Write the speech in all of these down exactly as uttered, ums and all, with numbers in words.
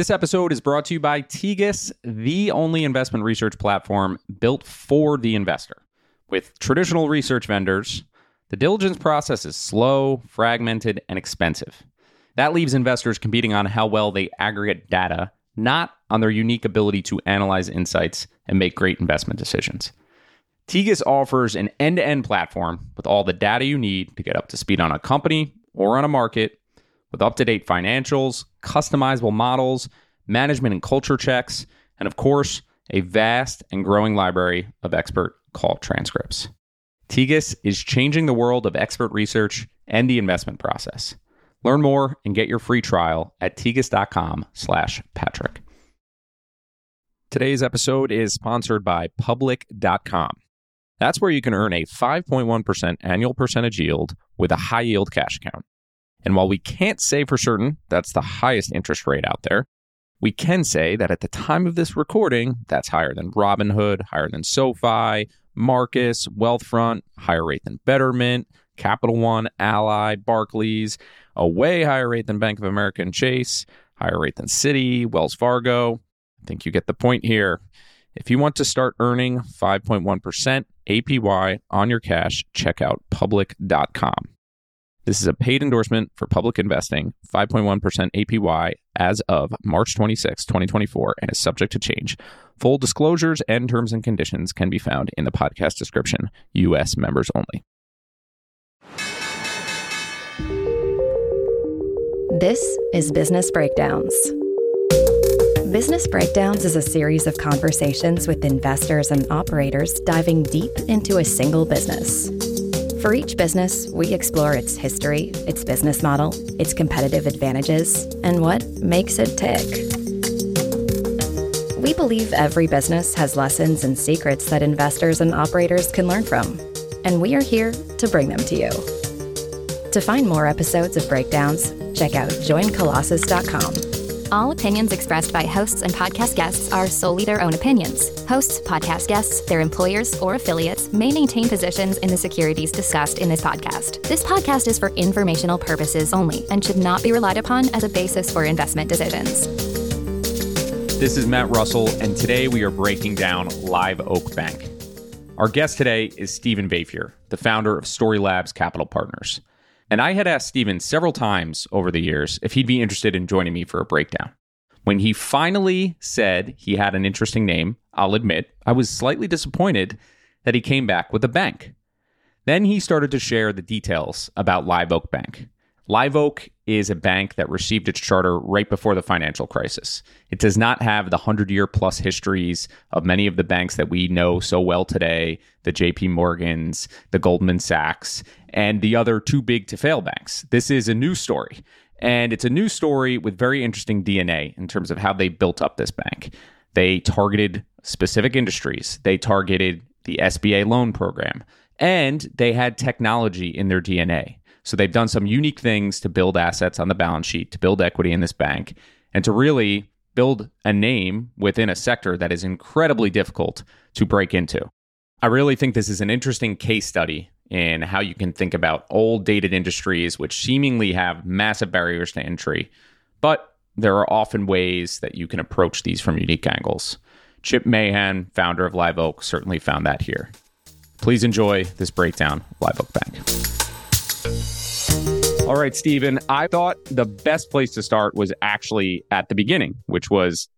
This episode is brought to you by Tegus, the only investment research platform built for the investor. With traditional research vendors, the diligence process is slow, fragmented, and expensive. That leaves investors competing on how well they aggregate data, not on their unique ability to analyze insights and make great investment decisions. Tegus offers an end-to-end platform with all the data you need to get up to speed on a company or on a market, with up-to-date financials, customizable models, management and culture checks, and of course, a vast and growing library of expert call transcripts. Tegus is changing the world of expert research and the investment process. Learn more and get your free trial at tegus.com slash Patrick. Today's episode is sponsored by public dot com. That's where you can earn a five point one percent annual percentage yield with a high-yield cash account. And while we can't say for certain that's the highest interest rate out there, we can say that at the time of this recording, that's higher than Robinhood, higher than SoFi, Marcus, Wealthfront, higher rate than Betterment, Capital One, Ally, Barclays, a way higher rate than Bank of America and Chase, higher rate than Citi, Wells Fargo. I think you get the point here. If you want to start earning five point one percent A P Y on your cash, check out public dot com. This is a paid endorsement for public investing, five point one percent A P Y as of March twenty-sixth, twenty twenty-four, and is subject to change. Full disclosures and terms and conditions can be found in the podcast description. U S members only. This is Business Breakdowns. Business Breakdowns is a series of conversations with investors and operators diving deep into a single business. For each business, we explore its history, its business model, its competitive advantages, and what makes it tick. We believe every business has lessons and secrets that investors and operators can learn from, and we are here to bring them to you. To find more episodes of Breakdowns, check out join colossus dot com. All opinions expressed by hosts and podcast guests are solely their own opinions. Hosts, podcast guests, their employers, or affiliates may maintain positions in the securities discussed in this podcast. This podcast is for informational purposes only and should not be relied upon as a basis for investment decisions. This is Matt Russell, and today we are breaking down Live Oak Bank. Our guest today is Stephen Vafier, the founder of Storylabs Capital Partners. And I had asked Stephen several times over the years if he'd be interested in joining me for a breakdown. When he finally said he had an interesting name, I'll admit, I was slightly disappointed that he came back with a bank. Then he started to share the details about Live Oak Bank. Live Oak is a bank that received its charter right before the financial crisis. It does not have the hundred-year-plus histories of many of the banks that we know so well today, the J P Morgans, the Goldman Sachs, and the other too-big-to-fail banks. This is a new story. And it's a new story with very interesting D N A in terms of how they built up this bank. They targeted specific industries. They targeted the S B A loan program. And they had technology in their D N A. So they've done some unique things to build assets on the balance sheet, to build equity in this bank, and to really build a name within a sector that is incredibly difficult to break into. I really think this is an interesting case study in how you can think about old dated industries, which seemingly have massive barriers to entry. But there are often ways that you can approach these from unique angles. Chip Mahan, founder of Live Oak, certainly found that here. Please enjoy this breakdown of Live Oak Bank. All right, Stephen, I thought the best place to start was actually at the beginning, which was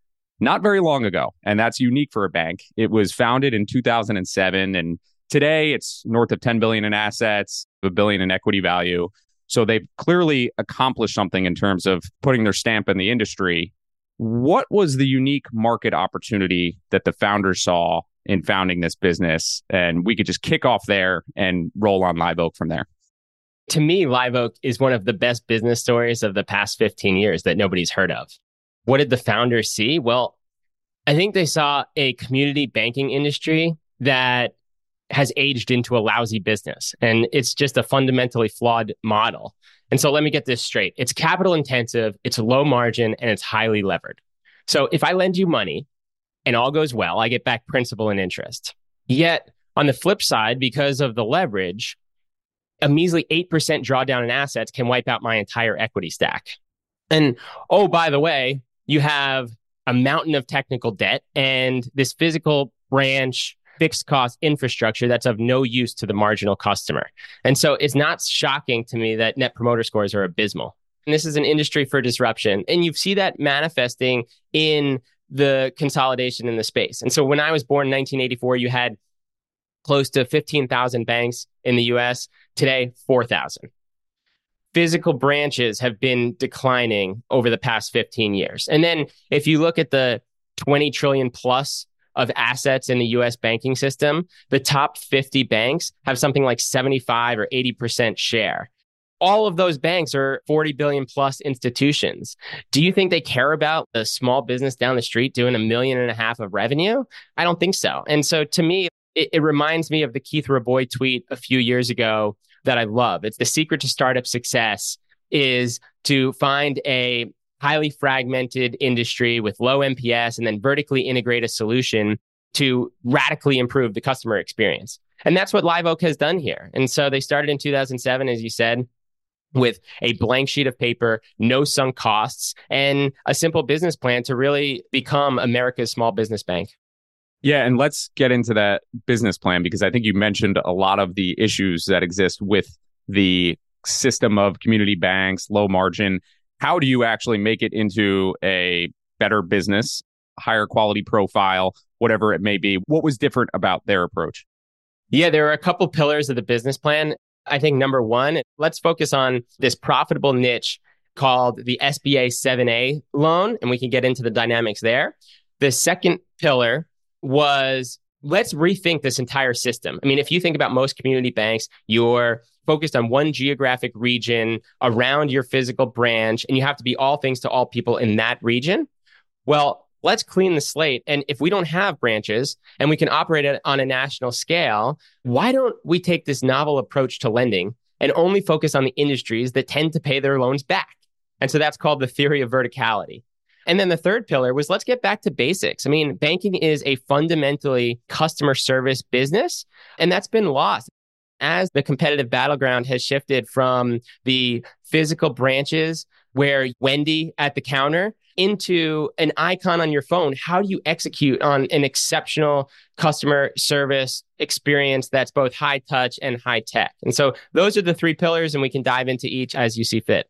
not very long ago. And that's unique for a bank. It was founded in two thousand seven, and today, it's north of ten billion dollars in assets, a billion dollars in equity value. So they've clearly accomplished something in terms of putting their stamp in the industry. What was the unique market opportunity that the founders saw in founding this business? And we could just kick off there and roll on Live Oak from there. To me, Live Oak is one of the best business stories of the past fifteen years that nobody's heard of. What did the founders see? Well, I think they saw a community banking industry that has aged into a lousy business. And it's just a fundamentally flawed model. And so let me get this straight. It's capital intensive, it's low margin, and it's highly levered. So if I lend you money and all goes well, I get back principal and interest. Yet on the flip side, because of the leverage, a measly eight percent drawdown in assets can wipe out my entire equity stack. And oh, by the way, you have a mountain of technical debt and this physical branch fixed cost infrastructure that's of no use to the marginal customer. And so it's not shocking to me that net promoter scores are abysmal. And this is an industry for disruption. And you see that manifesting in the consolidation in the space. And so when I was born in nineteen eighty-four, you had close to fifteen thousand banks in the U S. Today, four thousand. Physical branches have been declining over the past fifteen years. And then if you look at the twenty trillion plus of assets in the U S banking system, the top fifty banks have something like seventy-five or eighty percent share. All of those banks are forty billion plus institutions. Do you think they care about the small business down the street doing a million and a half of revenue? I don't think so. And so to me, it, it reminds me of the Keith Raboy tweet a few years ago that I love. It's the secret to startup success is to find a highly fragmented industry with low M P S and then vertically integrate a solution to radically improve the customer experience. And that's what Live Oak has done here. And so they started in two thousand seven, as you said, with a blank sheet of paper, no sunk costs, and a simple business plan to really become America's small business bank. Yeah, and let's get into that business plan, because I think you mentioned a lot of the issues that exist with the system of community banks, low margin. How do you actually make it into a better business, higher quality profile, whatever it may be? What was different about their approach? Yeah, there are a couple pillars of the business plan. I think number one, let's focus on this profitable niche called the S B A seven A loan, and we can get into the dynamics there. The second pillar was let's rethink this entire system. I mean, if you think about most community banks, you're focused on one geographic region around your physical branch, and you have to be all things to all people in that region. Well, let's clean the slate. And if we don't have branches and we can operate it on a national scale, why don't we take this novel approach to lending and only focus on the industries that tend to pay their loans back? And so that's called the theory of verticality. And then the third pillar was let's get back to basics. I mean, banking is a fundamentally customer service business, and that's been lost. As the competitive battleground has shifted from the physical branches where Wendy at the counter into an icon on your phone, how do you execute on an exceptional customer service experience that's both high touch and high tech? And so those are the three pillars, and we can dive into each as you see fit.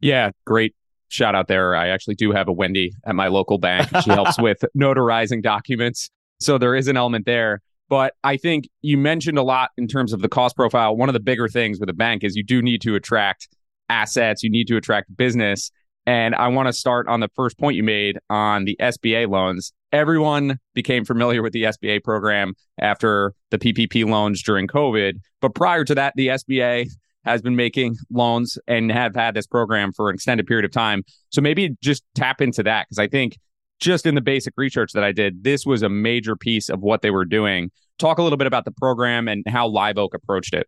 Yeah, great. Shout out there. I actually do have a Wendy at my local bank. She helps with notarizing documents. So there is an element there. But I think you mentioned a lot in terms of the cost profile. One of the bigger things with a bank is you do need to attract assets. You need to attract business. And I want to start on the first point you made on the S B A loans. Everyone became familiar with the S B A program after the P P P loans during COVID. But prior to that, the S B A has been making loans and have had this program for an extended period of time. So maybe just tap into that, because I think just in the basic research that I did, this was a major piece of what they were doing. Talk a little bit about the program and how Live Oak approached it.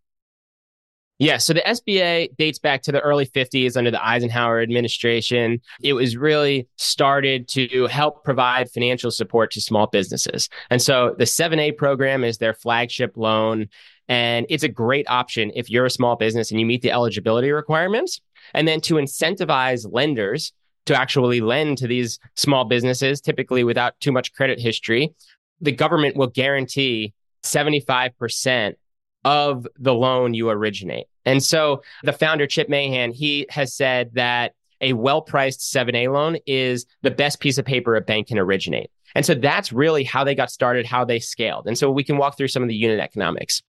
Yeah, so the S B A dates back to the early fifties under the Eisenhower administration. It was really started to help provide financial support to small businesses. And so the seven A program is their flagship loan. And it's a great option if you're a small business and you meet the eligibility requirements. And then to incentivize lenders to actually lend to these small businesses, typically without too much credit history, the government will guarantee seventy-five percent of the loan you originate. And so the founder, Chip Mahan, he has said that a well-priced seven A loan is the best piece of paper a bank can originate. And so that's really how they got started, how they scaled. And so we can walk through some of the unit economics.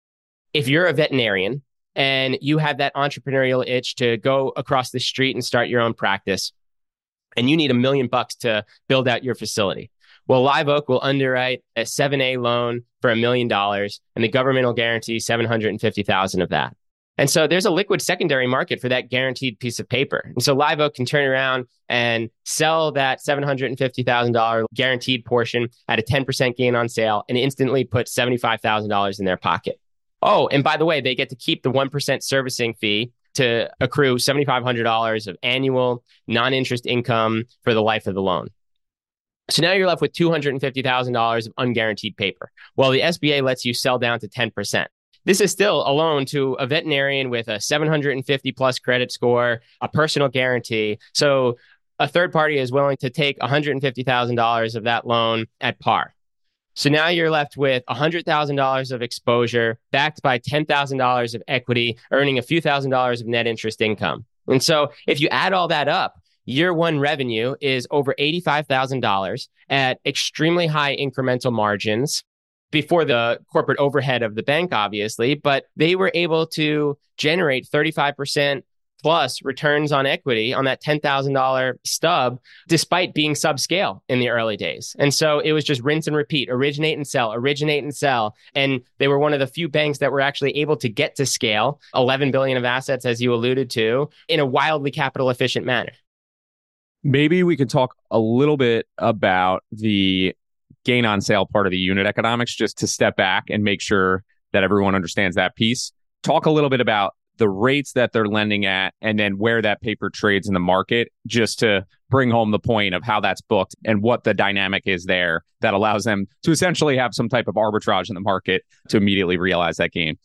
If you're a veterinarian and you have that entrepreneurial itch to go across the street and start your own practice, and you need a million bucks to build out your facility, well, Live Oak will underwrite a seven A loan for a million dollars, and the government will guarantee seven hundred fifty thousand dollars of that. And so there's a liquid secondary market for that guaranteed piece of paper. And so Live Oak can turn around and sell that seven hundred fifty thousand dollars guaranteed portion at a ten percent gain on sale and instantly put seventy-five thousand dollars in their pocket. Oh, and by the way, they get to keep the one percent servicing fee to accrue seven thousand five hundred dollars of annual non-interest income for the life of the loan. So now you're left with two hundred fifty thousand dollars of unguaranteed paper. Well, the S B A lets you sell down to ten percent. This is still a loan to a veterinarian with a seven hundred fifty plus credit score, a personal guarantee. So a third party is willing to take one hundred fifty thousand dollars of that loan at par. So now you're left with one hundred thousand dollars of exposure backed by ten thousand dollars of equity, earning a few thousand dollars of net interest income. And so if you add all that up, year one revenue is over eighty-five thousand dollars at extremely high incremental margins before the corporate overhead of the bank, obviously, but they were able to generate thirty-five percent plus returns on equity on that ten thousand dollars stub, despite being subscale in the early days. And so it was just rinse and repeat, originate and sell, originate and sell. And they were one of the few banks that were actually able to get to scale, eleven billion of assets, as you alluded to, in a wildly capital efficient manner. Maybe we could talk a little bit about the gain on sale part of the unit economics, just to step back and make sure that everyone understands that piece. Talk a little bit about the rates that they're lending at and then where that paper trades in the market, just to bring home the point of how that's booked and what the dynamic is there that allows them to essentially have some type of arbitrage in the market to immediately realize that gain.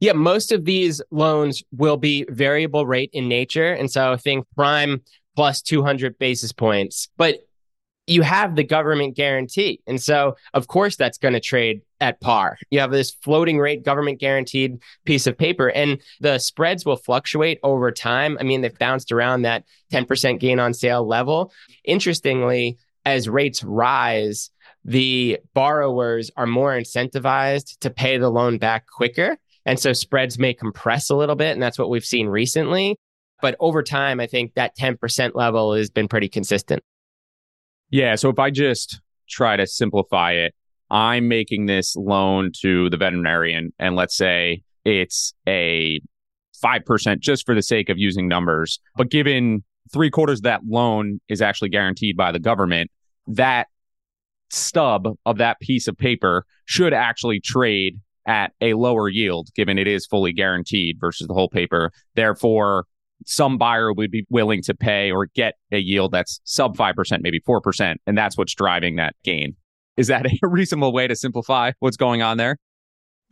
Yeah, most of these loans will be variable rate in nature. And so I think prime plus two hundred basis points, but you have the government guarantee. And so, of course, that's going to trade at par. You have this floating rate, government guaranteed piece of paper, and the spreads will fluctuate over time. I mean, they've bounced around that ten percent gain on sale level. Interestingly, as rates rise, the borrowers are more incentivized to pay the loan back quicker. And so spreads may compress a little bit. And that's what we've seen recently. But over time, I think that ten percent level has been pretty consistent. Yeah. So if I just try to simplify it, I'm making this loan to the veterinarian, and let's say it's a five percent just for the sake of using numbers. But given three quarters of that loan is actually guaranteed by the government, that stub of that piece of paper should actually trade at a lower yield, given it is fully guaranteed versus the whole paper. Therefore, some buyer would be willing to pay or get a yield that's sub five percent, maybe four percent. And that's what's driving that gain. Is that a reasonable way to simplify what's going on there?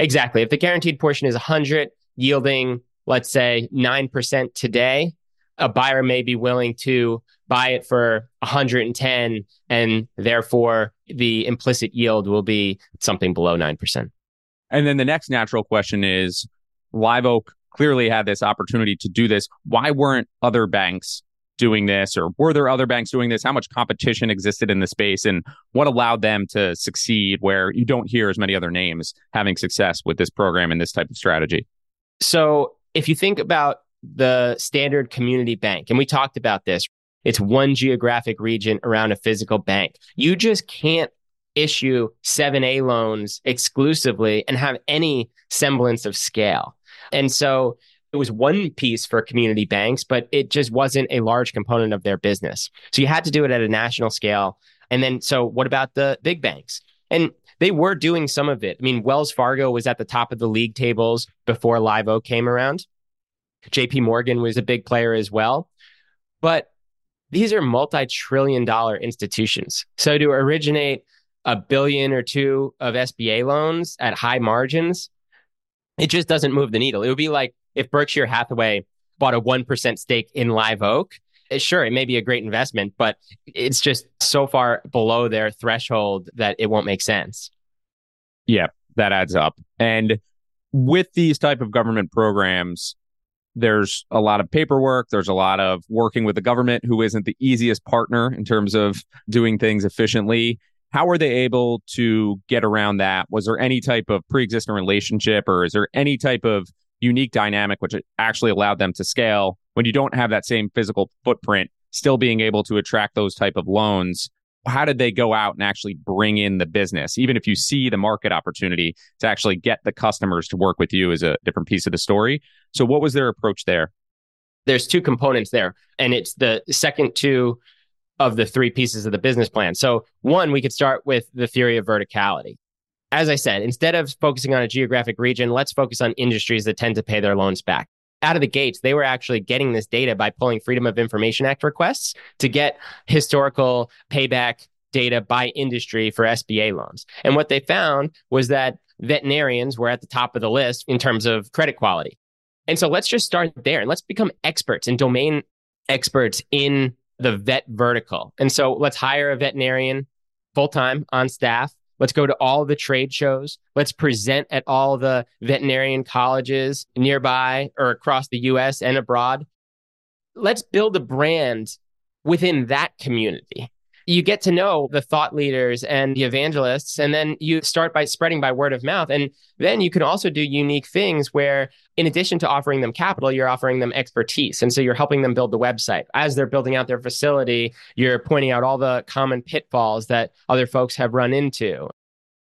Exactly. If the guaranteed portion is one hundred yielding, let's say nine percent today, a buyer may be willing to buy it for one hundred ten, and therefore the implicit yield will be something below nine percent. And then the next natural question is, Live Oak clearly had this opportunity to do this. Why weren't other banks doing this? Or were there other banks doing this? How much competition existed in the space? And what allowed them to succeed where you don't hear as many other names having success with this program and this type of strategy? So if you think about the standard community bank, and we talked about this, it's one geographic region around a physical bank. You just can't issue seven A loans exclusively and have any semblance of scale. And so it was one piece for community banks, but it just wasn't a large component of their business. So you had to do it at a national scale. And then, so what about the big banks? And they were doing some of it. I mean, Wells Fargo was at the top of the league tables before Live Oak came around. J P Morgan was a big player as well. But these are multi-trillion dollar institutions. So to originate a billion or two of S B A loans at high margins, it just doesn't move the needle. It would be like if Berkshire Hathaway bought a one percent stake in Live Oak. Sure, it may be a great investment, but it's just so far below their threshold that it won't make sense. Yeah, that adds up. And with these type of government programs, there's a lot of paperwork. There's a lot of working with the government, who isn't the easiest partner in terms of doing things efficiently. How were they able to get around that? Was there any type of pre-existing relationship, or is there any type of unique dynamic which actually allowed them to scale when you don't have that same physical footprint, still being able to attract those type of loans? How did they go out and actually bring in the business? Even if you see the market opportunity to actually get the customers to work with you is a different piece of the story. So what was their approach there? There's two components there, and it's the second two of the three pieces of the business plan. So one, we could start with the theory of verticality. As I said, instead of focusing on a geographic region, let's focus on industries that tend to pay their loans back. Out of the gates, they were actually getting this data by pulling Freedom of Information Act requests to get historical payback data by industry for S B A loans. And what they found was that veterinarians were at the top of the list in terms of credit quality. And so let's just start there, and let's become experts and domain experts in the vet vertical. And so let's hire a veterinarian full-time on staff. Let's go to all the trade shows. Let's present at all the veterinarian colleges nearby or across the U S and abroad. Let's build a brand within that community. You get to know the thought leaders and the evangelists, and then you start by spreading by word of mouth. And then you can also do unique things where, in addition to offering them capital, you're offering them expertise. And so you're helping them build the website. As they're building out their facility, you're pointing out all the common pitfalls that other folks have run into.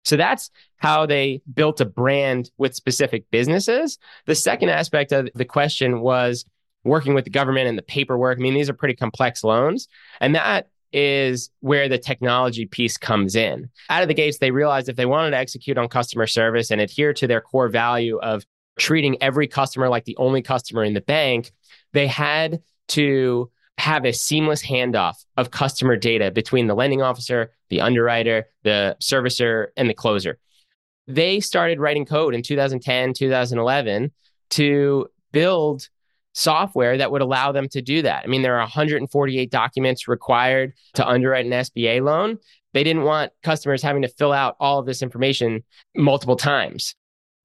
So that's how they built a brand with specific businesses. The second aspect of the question was working with the government and the paperwork. I mean, these are pretty complex loans. And that is where the technology piece comes in. Out of the gates, they realized if they wanted to execute on customer service and adhere to their core value of treating every customer like the only customer in the bank, they had to have a seamless handoff of customer data between the lending officer, the underwriter, the servicer, and the closer. They started writing code in two thousand ten, two thousand eleven to build software that would allow them to do that. I mean, there are one hundred forty-eight documents required to underwrite an S B A loan. They didn't want customers having to fill out all of this information multiple times.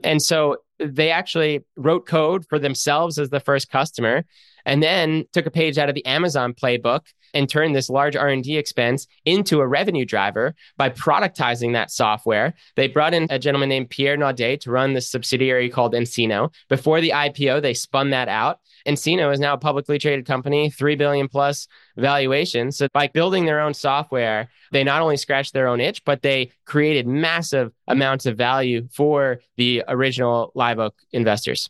And so they actually wrote code for themselves as the first customer, and then took a page out of the Amazon playbook and turned this large R and D expense into a revenue driver by productizing that software. They brought in a gentleman named Pierre Naudet to run this subsidiary called nCino. Before the I P O, they spun that out. nCino is now a publicly traded company, three billion dollars plus valuation. So by building their own software, they not only scratched their own itch, but they created massive amounts of value for the original Live Oak investors.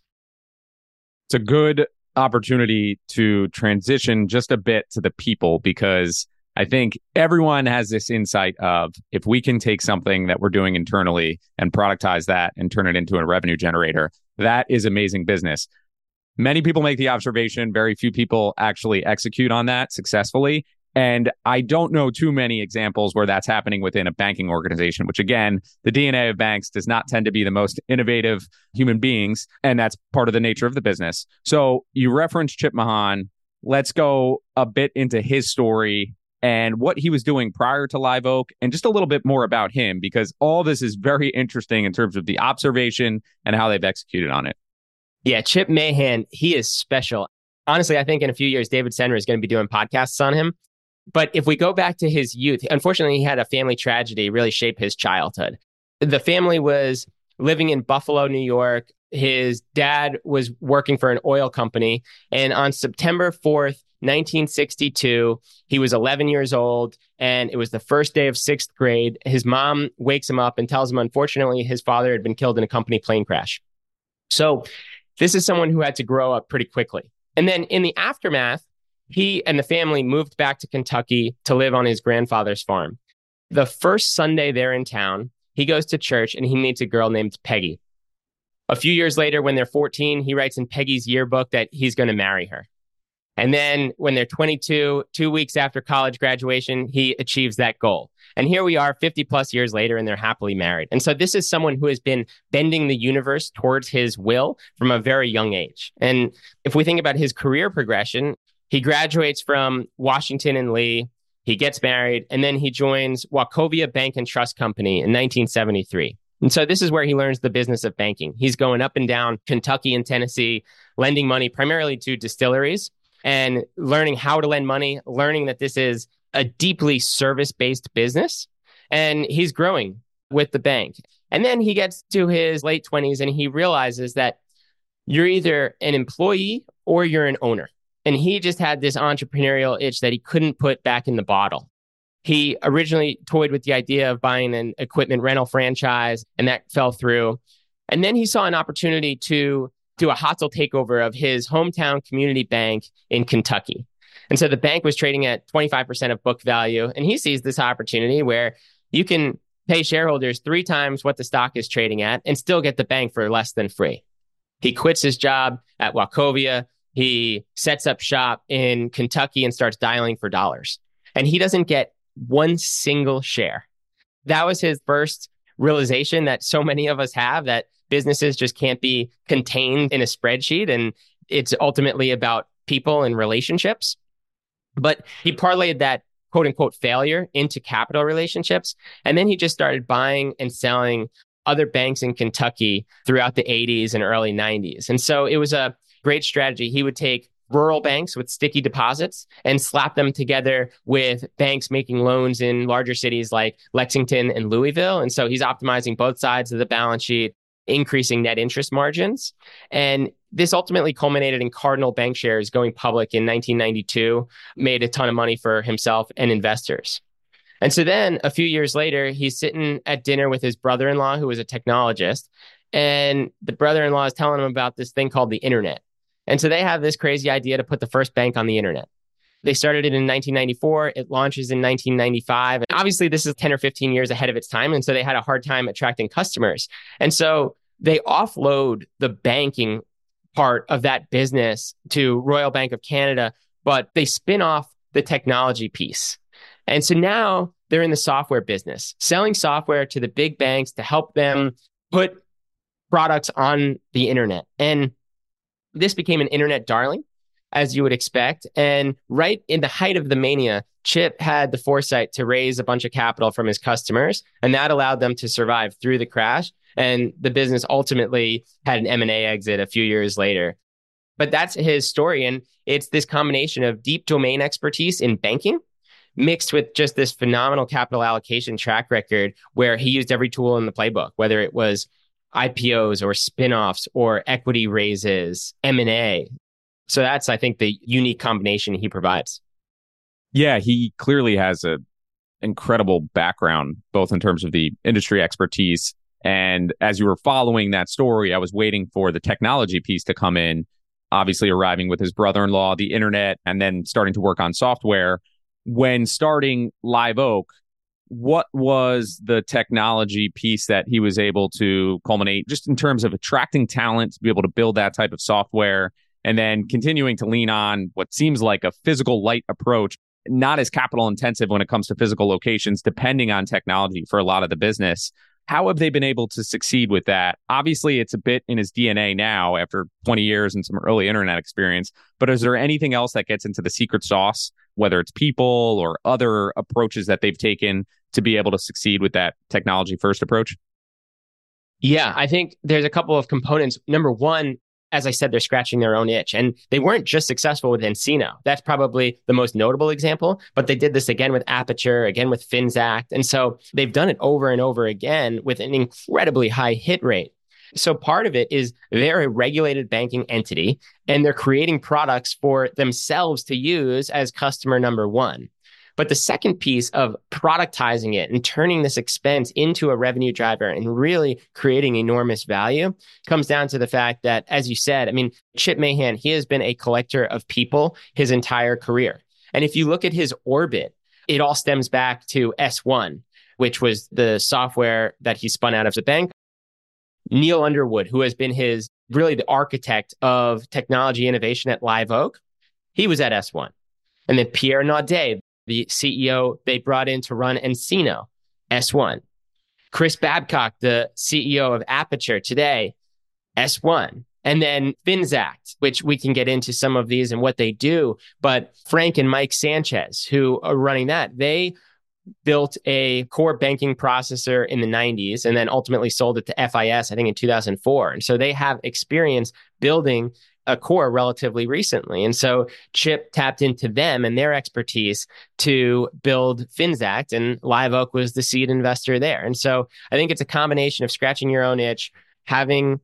It's a good opportunity to transition just a bit to the people, because I think everyone has this insight of, if we can take something that we're doing internally and productize that and turn it into a revenue generator, that is amazing business. Many people make the observation, very few people actually execute on that successfully. And I don't know too many examples where that's happening within a banking organization, which, again, the D N A of banks does not tend to be the most innovative human beings. And that's part of the nature of the business. So you referenced Chip Mahan. Let's go a bit into his story and what he was doing prior to Live Oak, and just a little bit more about him, because all this is very interesting in terms of the observation and how they've executed on it. Yeah, Chip Mahan, he is special. Honestly, I think in a few years, David Senra is going to be doing podcasts on him. But if we go back to his youth, unfortunately, he had a family tragedy really shape his childhood. The family was living in Buffalo, New York. His dad was working for an oil company. And on September fourth, nineteen sixty-two, he was eleven years old, and it was the first day of sixth grade. His mom wakes him up and tells him, unfortunately, his father had been killed in a company plane crash. So this is someone who had to grow up pretty quickly. And then in the aftermath, he and the family moved back to Kentucky to live on his grandfather's farm. The first Sunday they're in town, he goes to church and he meets a girl named Peggy. A few years later, when they're fourteen, he writes in Peggy's yearbook that he's going to marry her. And then when they're twenty-two, two weeks after college graduation, he achieves that goal. And here we are fifty plus years later, and they're happily married. And so this is someone who has been bending the universe towards his will from a very young age. And if we think about his career progression, he graduates from Washington and Lee, he gets married, and then he joins Wachovia Bank and Trust Company in nineteen seventy-three. And so this is where he learns the business of banking. He's going up and down Kentucky and Tennessee, lending money primarily to distilleries and learning how to lend money, learning that this is a deeply service-based business, and he's growing with the bank. And then he gets to his late twenties and he realizes that you're either an employee or you're an owner. And he just had this entrepreneurial itch that he couldn't put back in the bottle. He originally toyed with the idea of buying an equipment rental franchise, and that fell through. And then he saw an opportunity to do a hostile takeover of his hometown community bank in Kentucky. And so the bank was trading at twenty-five percent of book value. And he sees this opportunity where you can pay shareholders three times what the stock is trading at and still get the bank for less than free. He quits his job at Wachovia. He sets up shop in Kentucky and starts dialing for dollars. And he doesn't get one single share. That was his first realization that so many of us have, that businesses just can't be contained in a spreadsheet. And it's ultimately about people and relationships. But he parlayed that quote unquote failure into capital relationships. And then he just started buying and selling other banks in Kentucky throughout the eighties and early nineties. And so it was a great strategy. He would take rural banks with sticky deposits and slap them together with banks making loans in larger cities like Lexington and Louisville. And so he's optimizing both sides of the balance sheet, increasing net interest margins. And this ultimately culminated in Cardinal Bank shares going public in nineteen ninety-two, made a ton of money for himself and investors. And so then a few years later, he's sitting at dinner with his brother-in-law, who was a technologist. And the brother-in-law is telling him about this thing called the internet. And so they have this crazy idea to put the first bank on the internet. They started it in nineteen ninety-four. It launches in nineteen ninety-five. And obviously, this is ten or fifteen years ahead of its time. And so they had a hard time attracting customers. And so they offload the banking part of that business to Royal Bank of Canada, but they spin off the technology piece. And so now they're in the software business, selling software to the big banks to help them put products on the internet. And this became an internet darling, as you would expect. And right in the height of the mania, Chip had the foresight to raise a bunch of capital from his customers, and that allowed them to survive through the crash. And the business ultimately had an M and A exit a few years later. But that's his story. And it's this combination of deep domain expertise in banking mixed with just this phenomenal capital allocation track record where he used every tool in the playbook, whether it was I P Os or spinoffs or equity raises, M and A. So that's, I think, the unique combination he provides. Yeah, he clearly has an incredible background, both in terms of the industry expertise. And as you were following that story, I was waiting for the technology piece to come in, obviously arriving with his brother-in-law, the internet, and then starting to work on software. When starting Live Oak, what was the technology piece that he was able to culminate just in terms of attracting talent to be able to build that type of software and then continuing to lean on what seems like a physical light approach, not as capital intensive when it comes to physical locations, depending on technology for a lot of the business? How have they been able to succeed with that? Obviously, it's a bit in his D N A now after twenty years and some early internet experience. But is there anything else that gets into the secret sauce, whether it's people or other approaches that they've taken to be able to succeed with that technology first approach? Yeah, I think there's a couple of components. Number one, as I said, they're scratching their own itch. And they weren't just successful with nCino. That's probably the most notable example. But they did this again with Aperture, again with Finxact. And so they've done it over and over again with an incredibly high hit rate. So part of it is they're a regulated banking entity, and they're creating products for themselves to use as customer number one. But the second piece of productizing it and turning this expense into a revenue driver and really creating enormous value comes down to the fact that, as you said, I mean, Chip Mahan, he has been a collector of people his entire career. And if you look at his orbit, it all stems back to S one, which was the software that he spun out of the bank. Neil Underwood, who has been his really the architect of technology innovation at Live Oak, he was at S one. And then Pierre Naudet, the C E O they brought in to run nCino, S one. Chris Babcock, the C E O of Aperture today, S one. And then Finxact, which we can get into some of these and what they do. But Frank and Mike Sanchez, who are running that, they built a core banking processor in the nineties and then ultimately sold it to F I S, I think, in two thousand four. And so they have experience building a core relatively recently. And so Chip tapped into them and their expertise to build Finxact, and Live Oak was the seed investor there. And so I think it's a combination of scratching your own itch, having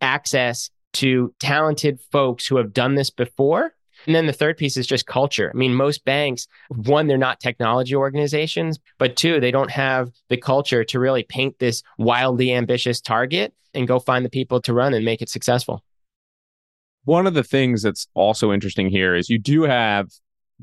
access to talented folks who have done this before. And then the third piece is just culture. I mean, most banks, one, they're not technology organizations, but two, they don't have the culture to really paint this wildly ambitious target and go find the people to run and make it successful. One of the things that's also interesting here is you do have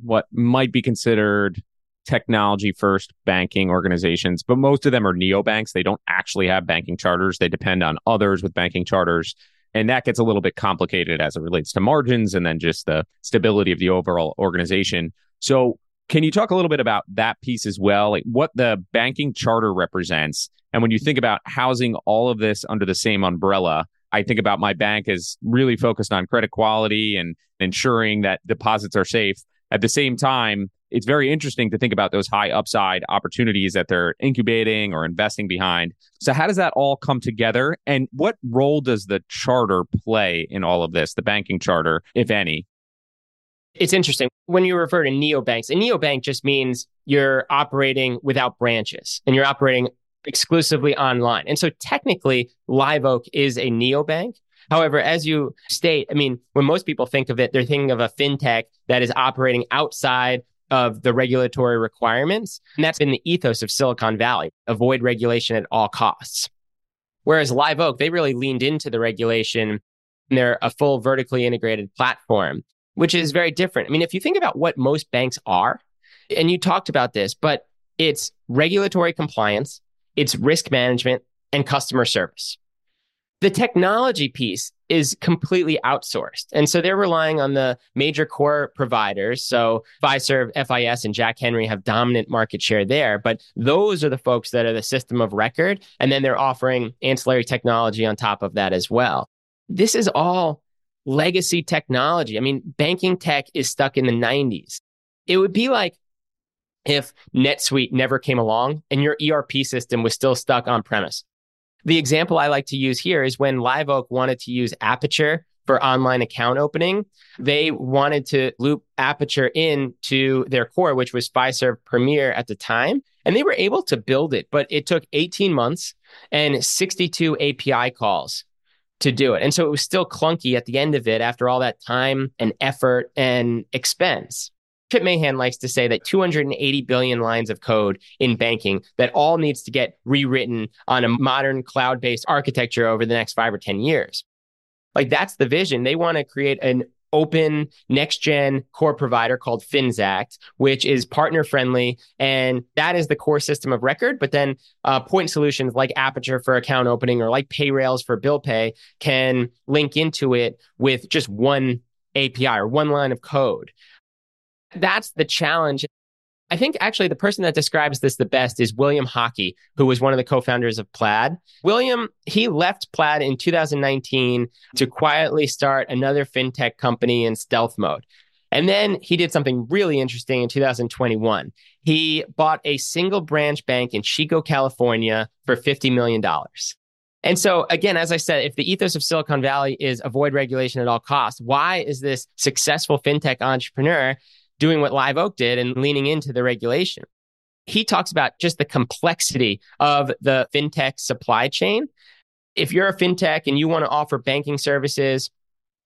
what might be considered technology-first banking organizations, but most of them are neobanks. They don't actually have banking charters. They depend on others with banking charters. And that gets a little bit complicated as it relates to margins and then just the stability of the overall organization. So can you talk a little bit about that piece as well, like what the banking charter represents? And when you think about housing all of this under the same umbrella, I think about my bank as really focused on credit quality and ensuring that deposits are safe. At the same time, it's very interesting to think about those high upside opportunities that they're incubating or investing behind. So how does that all come together? And what role does the charter play in all of this, the banking charter, if any? It's interesting. When you refer to neobanks, a neobank just means you're operating without branches and you're operating exclusively online. And so technically, Live Oak is a neobank. However, as you state, I mean, when most people think of it, they're thinking of a fintech that is operating outside of the regulatory requirements. And that's been the ethos of Silicon Valley, avoid regulation at all costs. Whereas Live Oak, they really leaned into the regulation and they're a full vertically integrated platform, which is very different. I mean, if you think about what most banks are, and you talked about this, but it's regulatory compliance, it's risk management, and customer service. The technology piece is completely outsourced. And so they're relying on the major core providers. So Fiserv, F I S, and Jack Henry have dominant market share there. But those are the folks that are the system of record. And then they're offering ancillary technology on top of that as well. This is all legacy technology. I mean, banking tech is stuck in the nineties. It would be like if NetSuite never came along and your E R P system was still stuck on premise. The example I like to use here is when Live Oak wanted to use Aperture for online account opening, they wanted to loop Aperture into their core, which was Fiserv Premier at the time. And they were able to build it, but it took eighteen months and sixty-two A P I calls to do it. And so it was still clunky at the end of it after all that time and effort and expense. Chip Mahan likes to say that two hundred eighty billion lines of code in banking that all needs to get rewritten on a modern cloud-based architecture over the next five or ten years. Like that's the vision. They want to create an open next-gen core provider called Finxact, which is partner-friendly. And that is the core system of record. But then uh, point solutions like Aperture for account opening or like PayRails for bill pay can link into it with just one A P I or one line of code. That's the challenge. I think actually the person that describes this the best is William Hockey, who was one of the co-founders of Plaid. William, he left Plaid in two thousand nineteen to quietly start another fintech company in stealth mode. And then he did something really interesting in two thousand twenty-one. He bought a single branch bank in Chico, California for fifty million dollars. And so again, as I said, if the ethos of Silicon Valley is avoid regulation at all costs, why is this successful fintech entrepreneur doing what Live Oak did and leaning into the regulation? He talks about just the complexity of the fintech supply chain. If you're a fintech and you want to offer banking services,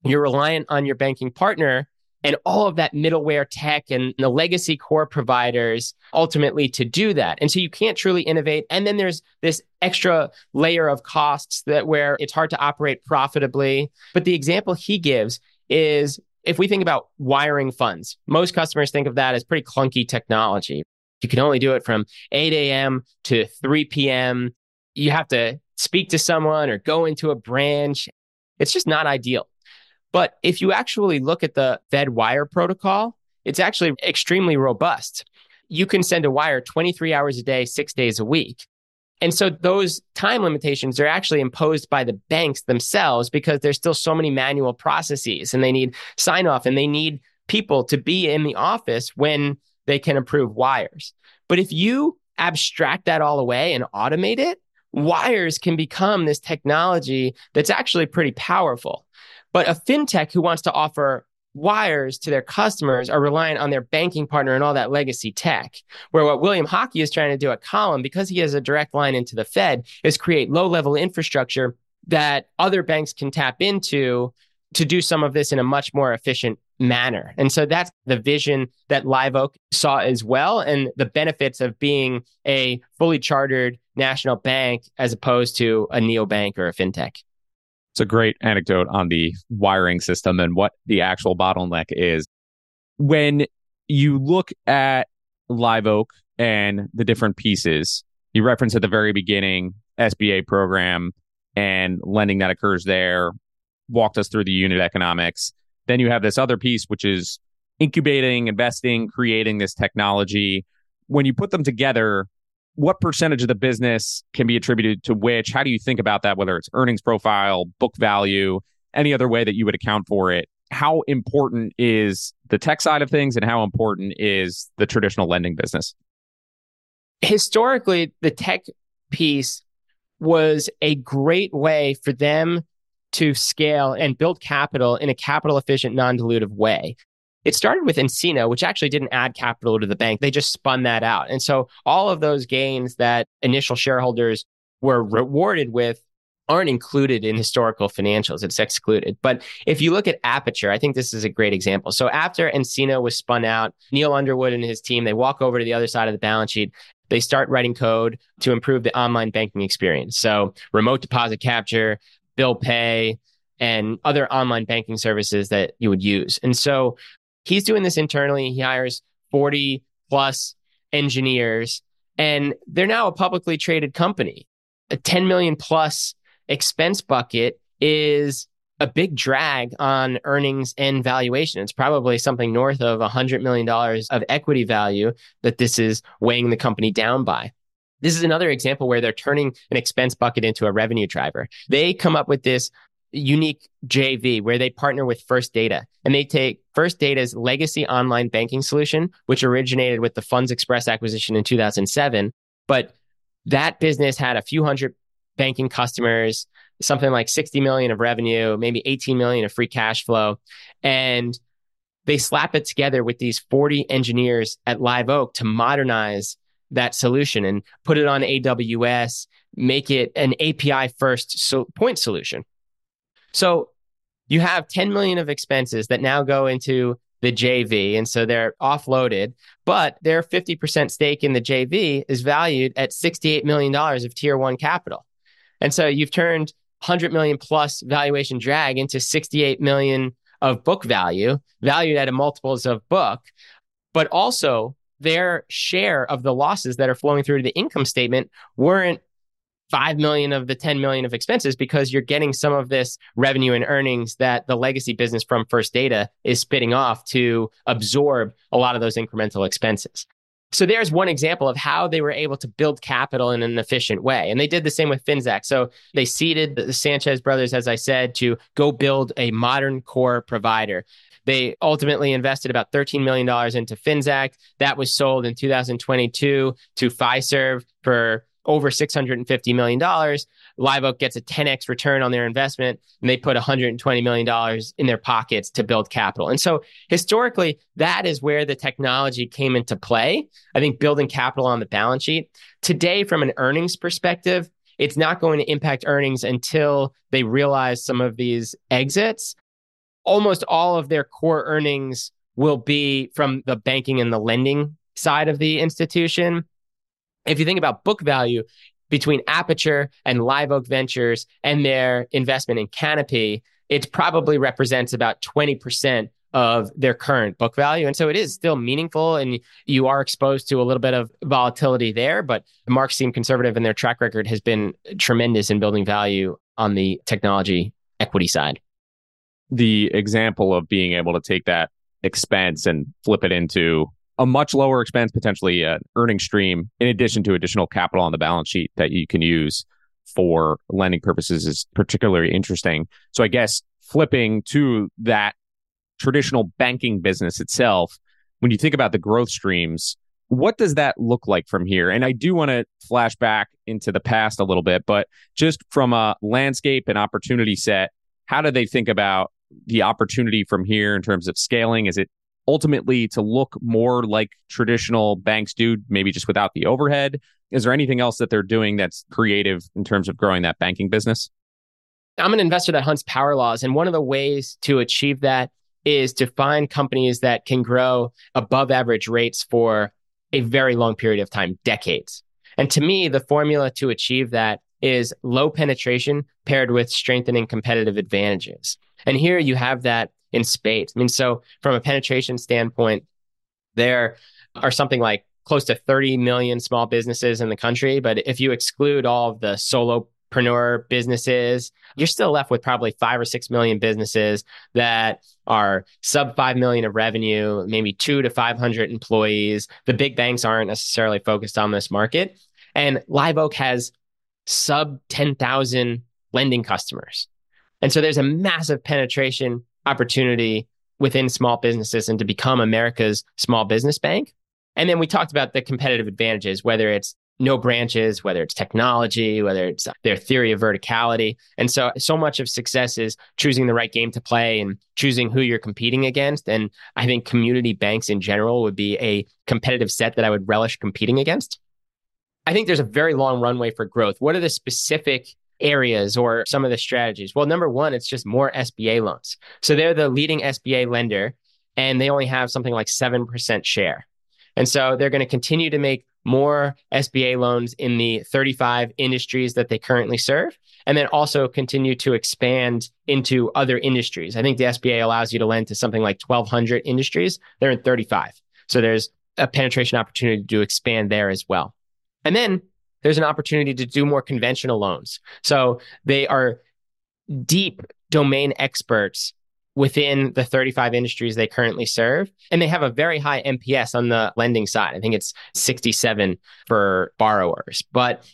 you're reliant on your banking partner and all of that middleware tech and the legacy core providers ultimately to do that. And so you can't truly innovate. And then there's this extra layer of costs that where it's hard to operate profitably. But the example he gives is if we think about wiring funds, most customers think of that as pretty clunky technology. You can only do it from eight a.m. to three p.m. You have to speak to someone or go into a branch. It's just not ideal. But if you actually look at the Fed wire protocol, it's actually extremely robust. You can send a wire twenty-three hours a day, six days a week. And so those time limitations are actually imposed by the banks themselves because there's still so many manual processes and they need sign off and they need people to be in the office when they can approve wires. But if you abstract that all away and automate it, wires can become this technology that's actually pretty powerful. But a fintech who wants to offer wires to their customers are reliant on their banking partner and all that legacy tech. Where what William Hockey is trying to do at Column, because he has a direct line into the Fed, is create low-level infrastructure that other banks can tap into to do some of this in a much more efficient manner. And so that's the vision that Live Oak saw as well, and the benefits of being a fully chartered national bank as opposed to a neobank or a fintech. It's a great anecdote on the wiring system and what the actual bottleneck is. When you look at Live Oak and the different pieces, you referenced at the very beginning, S B A program and lending that occurs there, walked us through the unit economics. Then you have this other piece, which is incubating, investing, creating this technology. When you put them together, what percentage of the business can be attributed to which? How do you think about that, whether it's earnings profile, book value, any other way that you would account for it how important is the tech side of things and how important is the traditional lending business? Historically, the tech piece was a great way for them to scale and build capital in a capital efficient, non-dilutive way. It started with nCino, which actually didn't add capital to the bank. They just spun that out. And so all of those gains that initial shareholders were rewarded with aren't included in historical financials. It's excluded. But if you look at Aperture, I think this is a great example. So after nCino was spun out, Neil Underwood and his team, they walk over to the other side of the balance sheet. They start writing code to improve the online banking experience. So remote deposit capture, bill pay, and other online banking services that you would use. And so he's doing this internally. He hires forty plus engineers, and they're now a publicly traded company. A ten million plus expense bucket is a big drag on earnings and valuation. It's probably something north of one hundred million dollars of equity value that this is weighing the company down by. This is another example where they're turning an expense bucket into a revenue driver. They come up with this unique J V where they partner with First Data, and they take First Data's legacy online banking solution, which originated with the Funds Express acquisition in two thousand seven. But that business had a few hundred banking customers, something like sixty million of revenue, maybe eighteen million of free cash flow. And they slap it together with these forty engineers at Live Oak to modernize that solution and put it on A W S, make it an A P I first so point solution. So you have ten million of expenses that now go into the J V. And so they're offloaded, but their fifty percent stake in the J V is valued at sixty-eight million dollars of tier one capital. And so you've turned one hundred million plus valuation drag into sixty-eight million of book value, valued at a multiples of book, but also their share of the losses that are flowing through to the income statement weren't five million of the ten million of expenses, because you're getting some of this revenue and earnings that the legacy business from First Data is spitting off to absorb a lot of those incremental expenses. So there's one example of how they were able to build capital in an efficient way. And they did the same with Finxact. So they seeded the Sanchez brothers, as I said, to go build a modern core provider. They ultimately invested about thirteen million dollars into Finxact. That was sold in two thousand twenty-two to Fiserv for over six hundred fifty million dollars. Live Oak gets a ten x return on their investment, and they put one hundred twenty million dollars in their pockets to build capital. And so historically, that is where the technology came into play. I think building capital on the balance sheet. Today, from an earnings perspective, it's not going to impact earnings until they realize some of these exits. Almost all of their core earnings will be from the banking and the lending side of the institution. If you think about book value between Aperture and Live Oak Ventures and their investment in Canopy, it probably represents about twenty percent of their current book value. And so it is still meaningful, and you are exposed to a little bit of volatility there, but the marks seem conservative, and their track record has been tremendous in building value on the technology equity side. The example of being able to take that expense and flip it into a much lower expense, potentially an earning stream, in addition to additional capital on the balance sheet that you can use for lending purposes, is particularly interesting. So I guess flipping to that traditional banking business itself, when you think about the growth streams, what does that look like from here? And I do want to flash back into the past a little bit, but just from a landscape and opportunity set, how do they think about the opportunity from here in terms of scaling? Is it ultimately to look more like traditional banks do, maybe just without the overhead? Is there anything else that they're doing that's creative in terms of growing that banking business? I'm an investor that hunts power laws, and one of the ways to achieve that is to find companies that can grow above average rates for a very long period of time, decades. And to me, the formula to achieve that is low penetration paired with strengthening competitive advantages. And here you have that in spades. I mean, so from a penetration standpoint, there are something like close to thirty million small businesses in the country. But if you exclude all of the solopreneur businesses, you're still left with probably five or six million businesses that are sub five million of revenue, maybe two to five hundred employees. The big banks aren't necessarily focused on this market. And Live Oak has sub ten thousand lending customers. And so there's a massive penetration opportunity within small businesses and to become America's small business bank. And then we talked about the competitive advantages, whether it's no branches, whether it's technology, whether it's their theory of verticality. And so, so much of success is choosing the right game to play and choosing who you're competing against. And I think community banks in general would be a competitive set that I would relish competing against. I think there's a very long runway for growth. What are the specific areas or some of the strategies? Well, number one, it's just more S B A loans. So they're the leading S B A lender, and they only have something like seven percent share. And so they're going to continue to make more S B A loans in the thirty-five industries that they currently serve, and then also continue to expand into other industries. I think the S B A allows you to lend to something like twelve hundred industries. They're in thirty-five. So there's a penetration opportunity to expand there as well. And then there's an opportunity to do more conventional loans. So they are deep domain experts within the thirty-five industries they currently serve. And they have a very high N P S on the lending side. I think it's sixty-seven for borrowers, but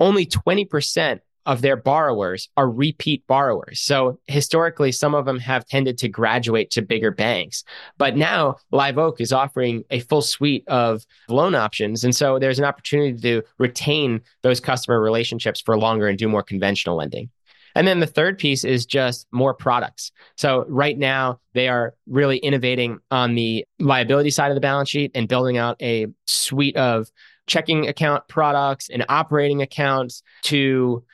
only twenty percent of their borrowers are repeat borrowers. So historically, some of them have tended to graduate to bigger banks. But now Live Oak is offering a full suite of loan options. And so there's an opportunity to retain those customer relationships for longer and do more conventional lending. And then the third piece is just more products. So right now, they are really innovating on the liability side of the balance sheet and building out a suite of checking account products and operating accounts to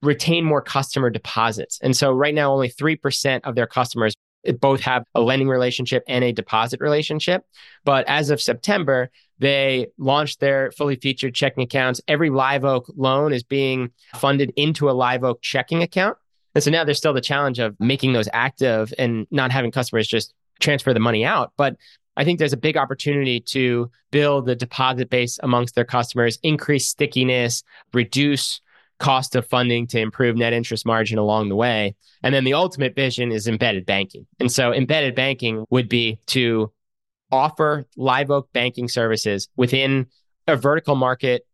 retain more customer deposits. And so right now, only three percent of their customers both have a lending relationship and a deposit relationship. But as of September, they launched their fully featured checking accounts. Every Live Oak loan is being funded into a Live Oak checking account. And so now there's still the challenge of making those active and not having customers just transfer the money out. But I think there's a big opportunity to build the deposit base amongst their customers, increase stickiness, reduce cost of funding to improve net interest margin along the way. And then the ultimate vision is embedded banking. And so embedded banking would be to offer Live Oak banking services within a vertical market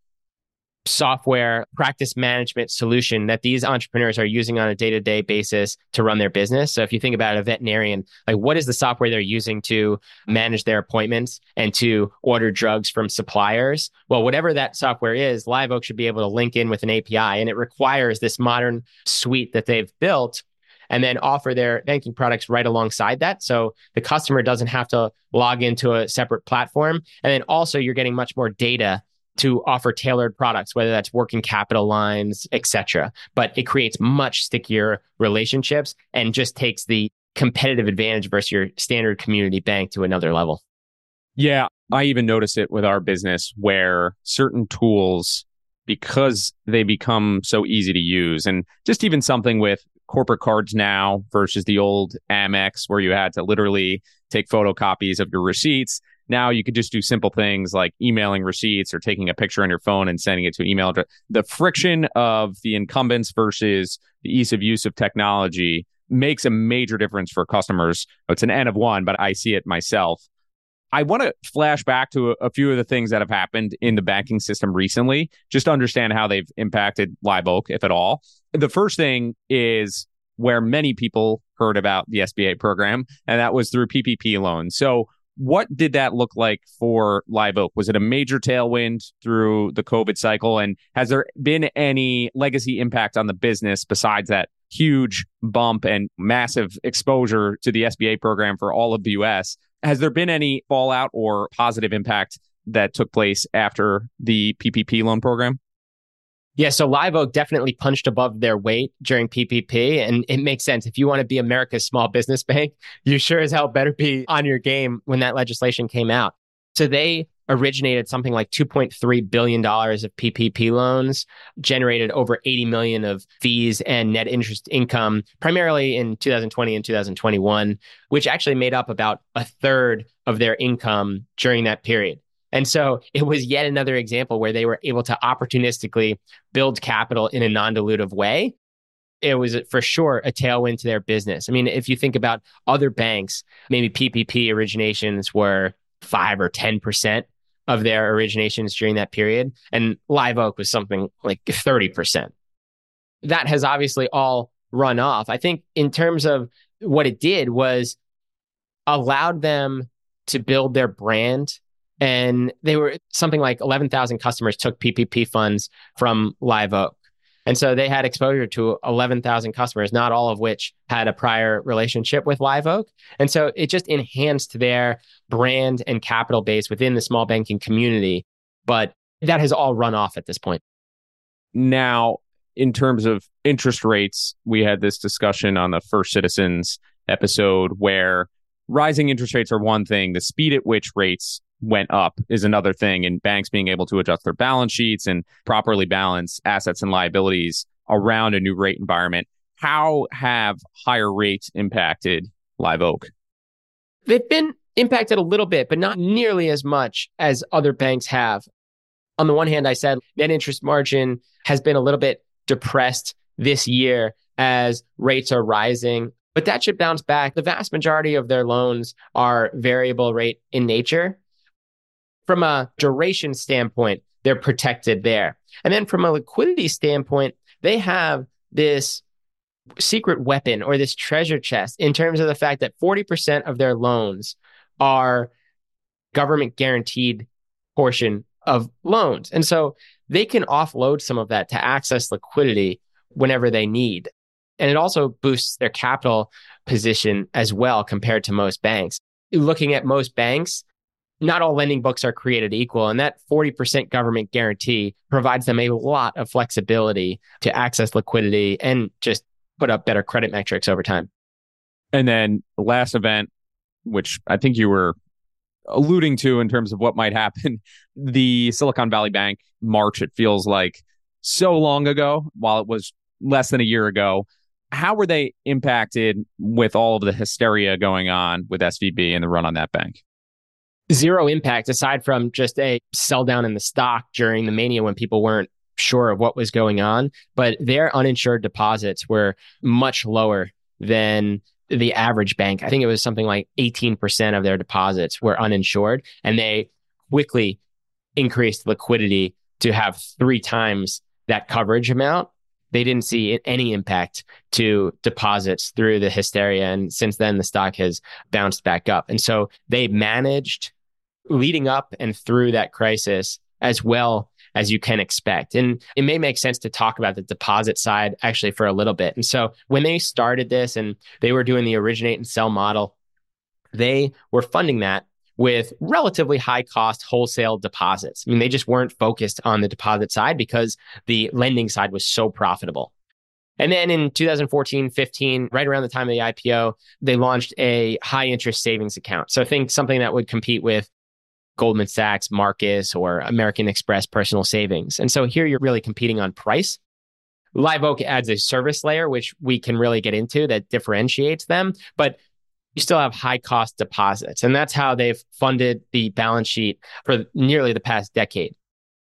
software practice management solution that these entrepreneurs are using on a day-to-day basis to run their business. So if you think about a veterinarian, like what is the software they're using to manage their appointments and to order drugs from suppliers? Well, whatever that software is, Live Oak should be able to link in with an A P I, and it requires this modern suite that they've built and then offer their banking products right alongside that. So the customer doesn't have to log into a separate platform. And then also you're getting much more data to offer tailored products, whether that's working capital lines, et cetera. But it creates much stickier relationships and just takes the competitive advantage versus your standard community bank to another level. Yeah, I even notice it with our business where certain tools, because they become so easy to use, and just even something with corporate cards now versus the old Amex where you had to literally take photocopies of your receipts. Now you could just do simple things like emailing receipts or taking a picture on your phone and sending it to an email address. The friction of the incumbents versus the ease of use of technology makes a major difference for customers. It's an N of one, but I see it myself. I want to flash back to a, a few of the things that have happened in the banking system recently, just to understand how they've impacted Live Oak, if at all. The first thing is where many people heard about the S B A program, and that was through P P P loans. So what did that look like for Live Oak? Was it a major tailwind through the COVID cycle? And has there been any legacy impact on the business besides that huge bump and massive exposure to the S B A program for all of the U S? Has there been any fallout or positive impact that took place after the P P P loan program? Yeah, so Live Oak definitely punched above their weight during P P P, and it makes sense. If you want to be America's small business bank, you sure as hell better be on your game when that legislation came out. So they originated something like two point three billion dollars of P P P loans, generated over eighty million of fees and net interest income, primarily in two thousand twenty and two thousand twenty-one, which actually made up about a third of their income during that period. And so it was yet another example where they were able to opportunistically build capital in a non-dilutive way. It was for sure a tailwind to their business. I mean, if you think about other banks, maybe P P P originations were five or ten percent of their originations during that period. And Live Oak was something like thirty percent. That has obviously all run off. I think in terms of what it did was allowed them to build their brand. And they were something like eleven thousand customers took P P P funds from Live Oak. And so they had exposure to eleven thousand customers, not all of which had a prior relationship with Live Oak. And so it just enhanced their brand and capital base within the small banking community. But that has all run off at this point. Now, in terms of interest rates, we had this discussion on the First Citizens episode where rising interest rates are one thing. The speed at which rates went up is another thing, and banks being able to adjust their balance sheets and properly balance assets and liabilities around a new rate environment. How have higher rates impacted Live Oak? They've been impacted a little bit, but not nearly as much as other banks have. On the one hand, I said net interest margin has been a little bit depressed this year as rates are rising, but that should bounce back. The vast majority of their loans are variable rate in nature. From a duration standpoint, they're protected there. And then from a liquidity standpoint, they have this secret weapon or this treasure chest in terms of the fact that forty percent of their loans are government guaranteed portion of loans. And so they can offload some of that to access liquidity whenever they need. And it also boosts their capital position as well compared to most banks. Looking at most banks, not all lending books are created equal, and that forty percent government guarantee provides them a lot of flexibility to access liquidity and just put up better credit metrics over time. And then the last event, which I think you were alluding to in terms of what might happen, the Silicon Valley Bank March, it feels like so long ago, while it was less than a year ago. How were they impacted with all of the hysteria going on with S V B and the run on that bank? Zero impact aside from just a sell down in the stock during the mania when people weren't sure of what was going on. But their uninsured deposits were much lower than the average bank. I think it was something like eighteen percent of their deposits were uninsured, and they quickly increased liquidity to have three times that coverage amount. They didn't see any impact to deposits through the hysteria. And since then, the stock has bounced back up. And so they managed leading up and through that crisis as well as you can expect. And it may make sense to talk about the deposit side actually for a little bit. And so when they started this and they were doing the originate and sell model, they were funding that with relatively high cost wholesale deposits. I mean, they just weren't focused on the deposit side because the lending side was so profitable. And then in two thousand fourteen, fifteen, right around the time of the I P O, they launched a high interest savings account. So think something that would compete with Goldman Sachs, Marcus, or American Express personal savings. And so here you're really competing on price. Live Oak adds a service layer, which we can really get into, that differentiates them. But you still have high cost deposits. And that's how they've funded the balance sheet for nearly the past decade.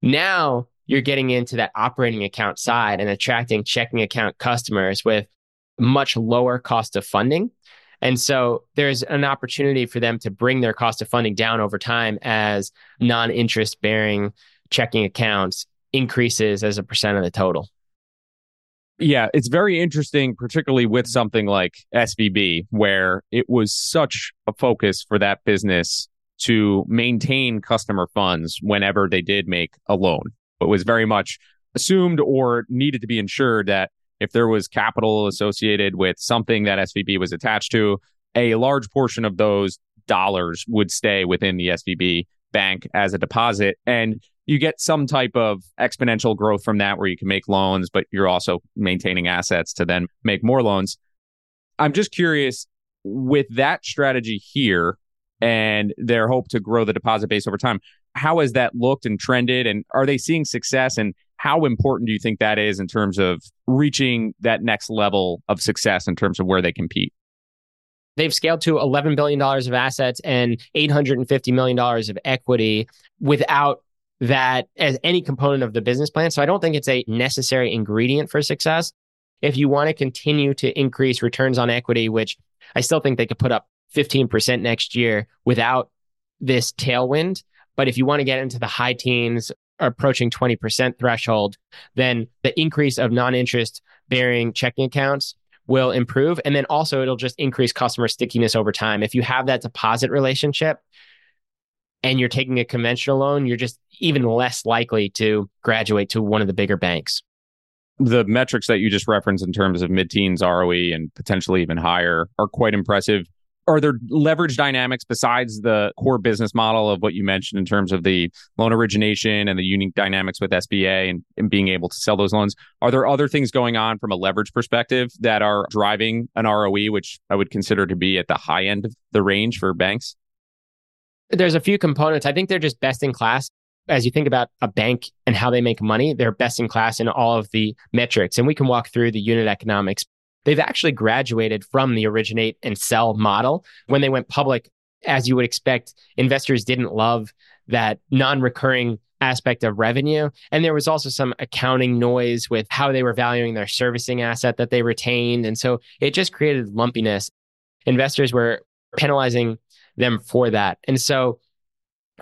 Now you're getting into that operating account side and attracting checking account customers with much lower cost of funding. And so there's an opportunity for them to bring their cost of funding down over time as non-interest bearing checking accounts increases as a percent of the total. Yeah, it's very interesting, particularly with something like S V B, where it was such a focus for that business to maintain customer funds whenever they did make a loan. It was very much assumed or needed to be ensured that if there was capital associated with something that S V B was attached to, a large portion of those dollars would stay within the S V B bank as a deposit. And you get some type of exponential growth from that where you can make loans, but you're also maintaining assets to then make more loans. I'm just curious, with that strategy here and their hope to grow the deposit base over time, how has that looked and trended? And are they seeing success? And how important do you think that is in terms of reaching that next level of success in terms of where they compete? They've scaled to eleven billion dollars of assets and eight hundred fifty million dollars of equity without that as any component of the business plan. So I don't think it's a necessary ingredient for success. If you want to continue to increase returns on equity, which I still think they could put up fifteen percent next year without this tailwind. But if you want to get into the high teens, approaching twenty percent threshold, then the increase of non-interest bearing checking accounts will improve. And then also it'll just increase customer stickiness over time. If you have that deposit relationship and you're taking a conventional loan, you're just even less likely to graduate to one of the bigger banks. The metrics that you just referenced in terms of mid-teens R O E and potentially even higher are quite impressive. Are there leverage dynamics besides the core business model of what you mentioned in terms of the loan origination and the unique dynamics with S B A and, and being able to sell those loans? Are there other things going on from a leverage perspective that are driving an R O E, which I would consider to be at the high end of the range for banks? There's a few components. I think they're just best in class. As you think about a bank and how they make money, they're best in class in all of the metrics. And we can walk through the unit economics. They've actually graduated from the originate and sell model. When they went public, as you would expect, investors didn't love that non-recurring aspect of revenue. And there was also some accounting noise with how they were valuing their servicing asset that they retained. And so it just created lumpiness. Investors were penalizing them for that. And so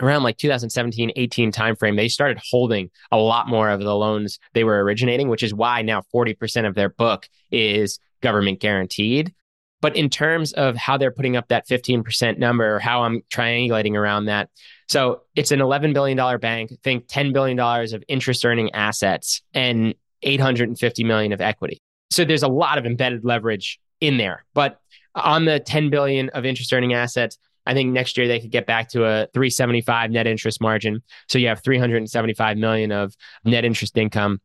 around like two thousand seventeen, eighteen timeframe, they started holding a lot more of the loans they were originating, which is why now forty percent of their book is government guaranteed. But in terms of how they're putting up that fifteen percent number, or how I'm triangulating around that. So it's an eleven billion dollars bank, think ten billion dollars of interest earning assets and eight hundred fifty million dollars of equity. So there's a lot of embedded leverage in there. But on the ten billion dollars of interest earning assets, I think next year they could get back to a three seventy-five net interest margin. So you have three hundred seventy-five million of net interest income.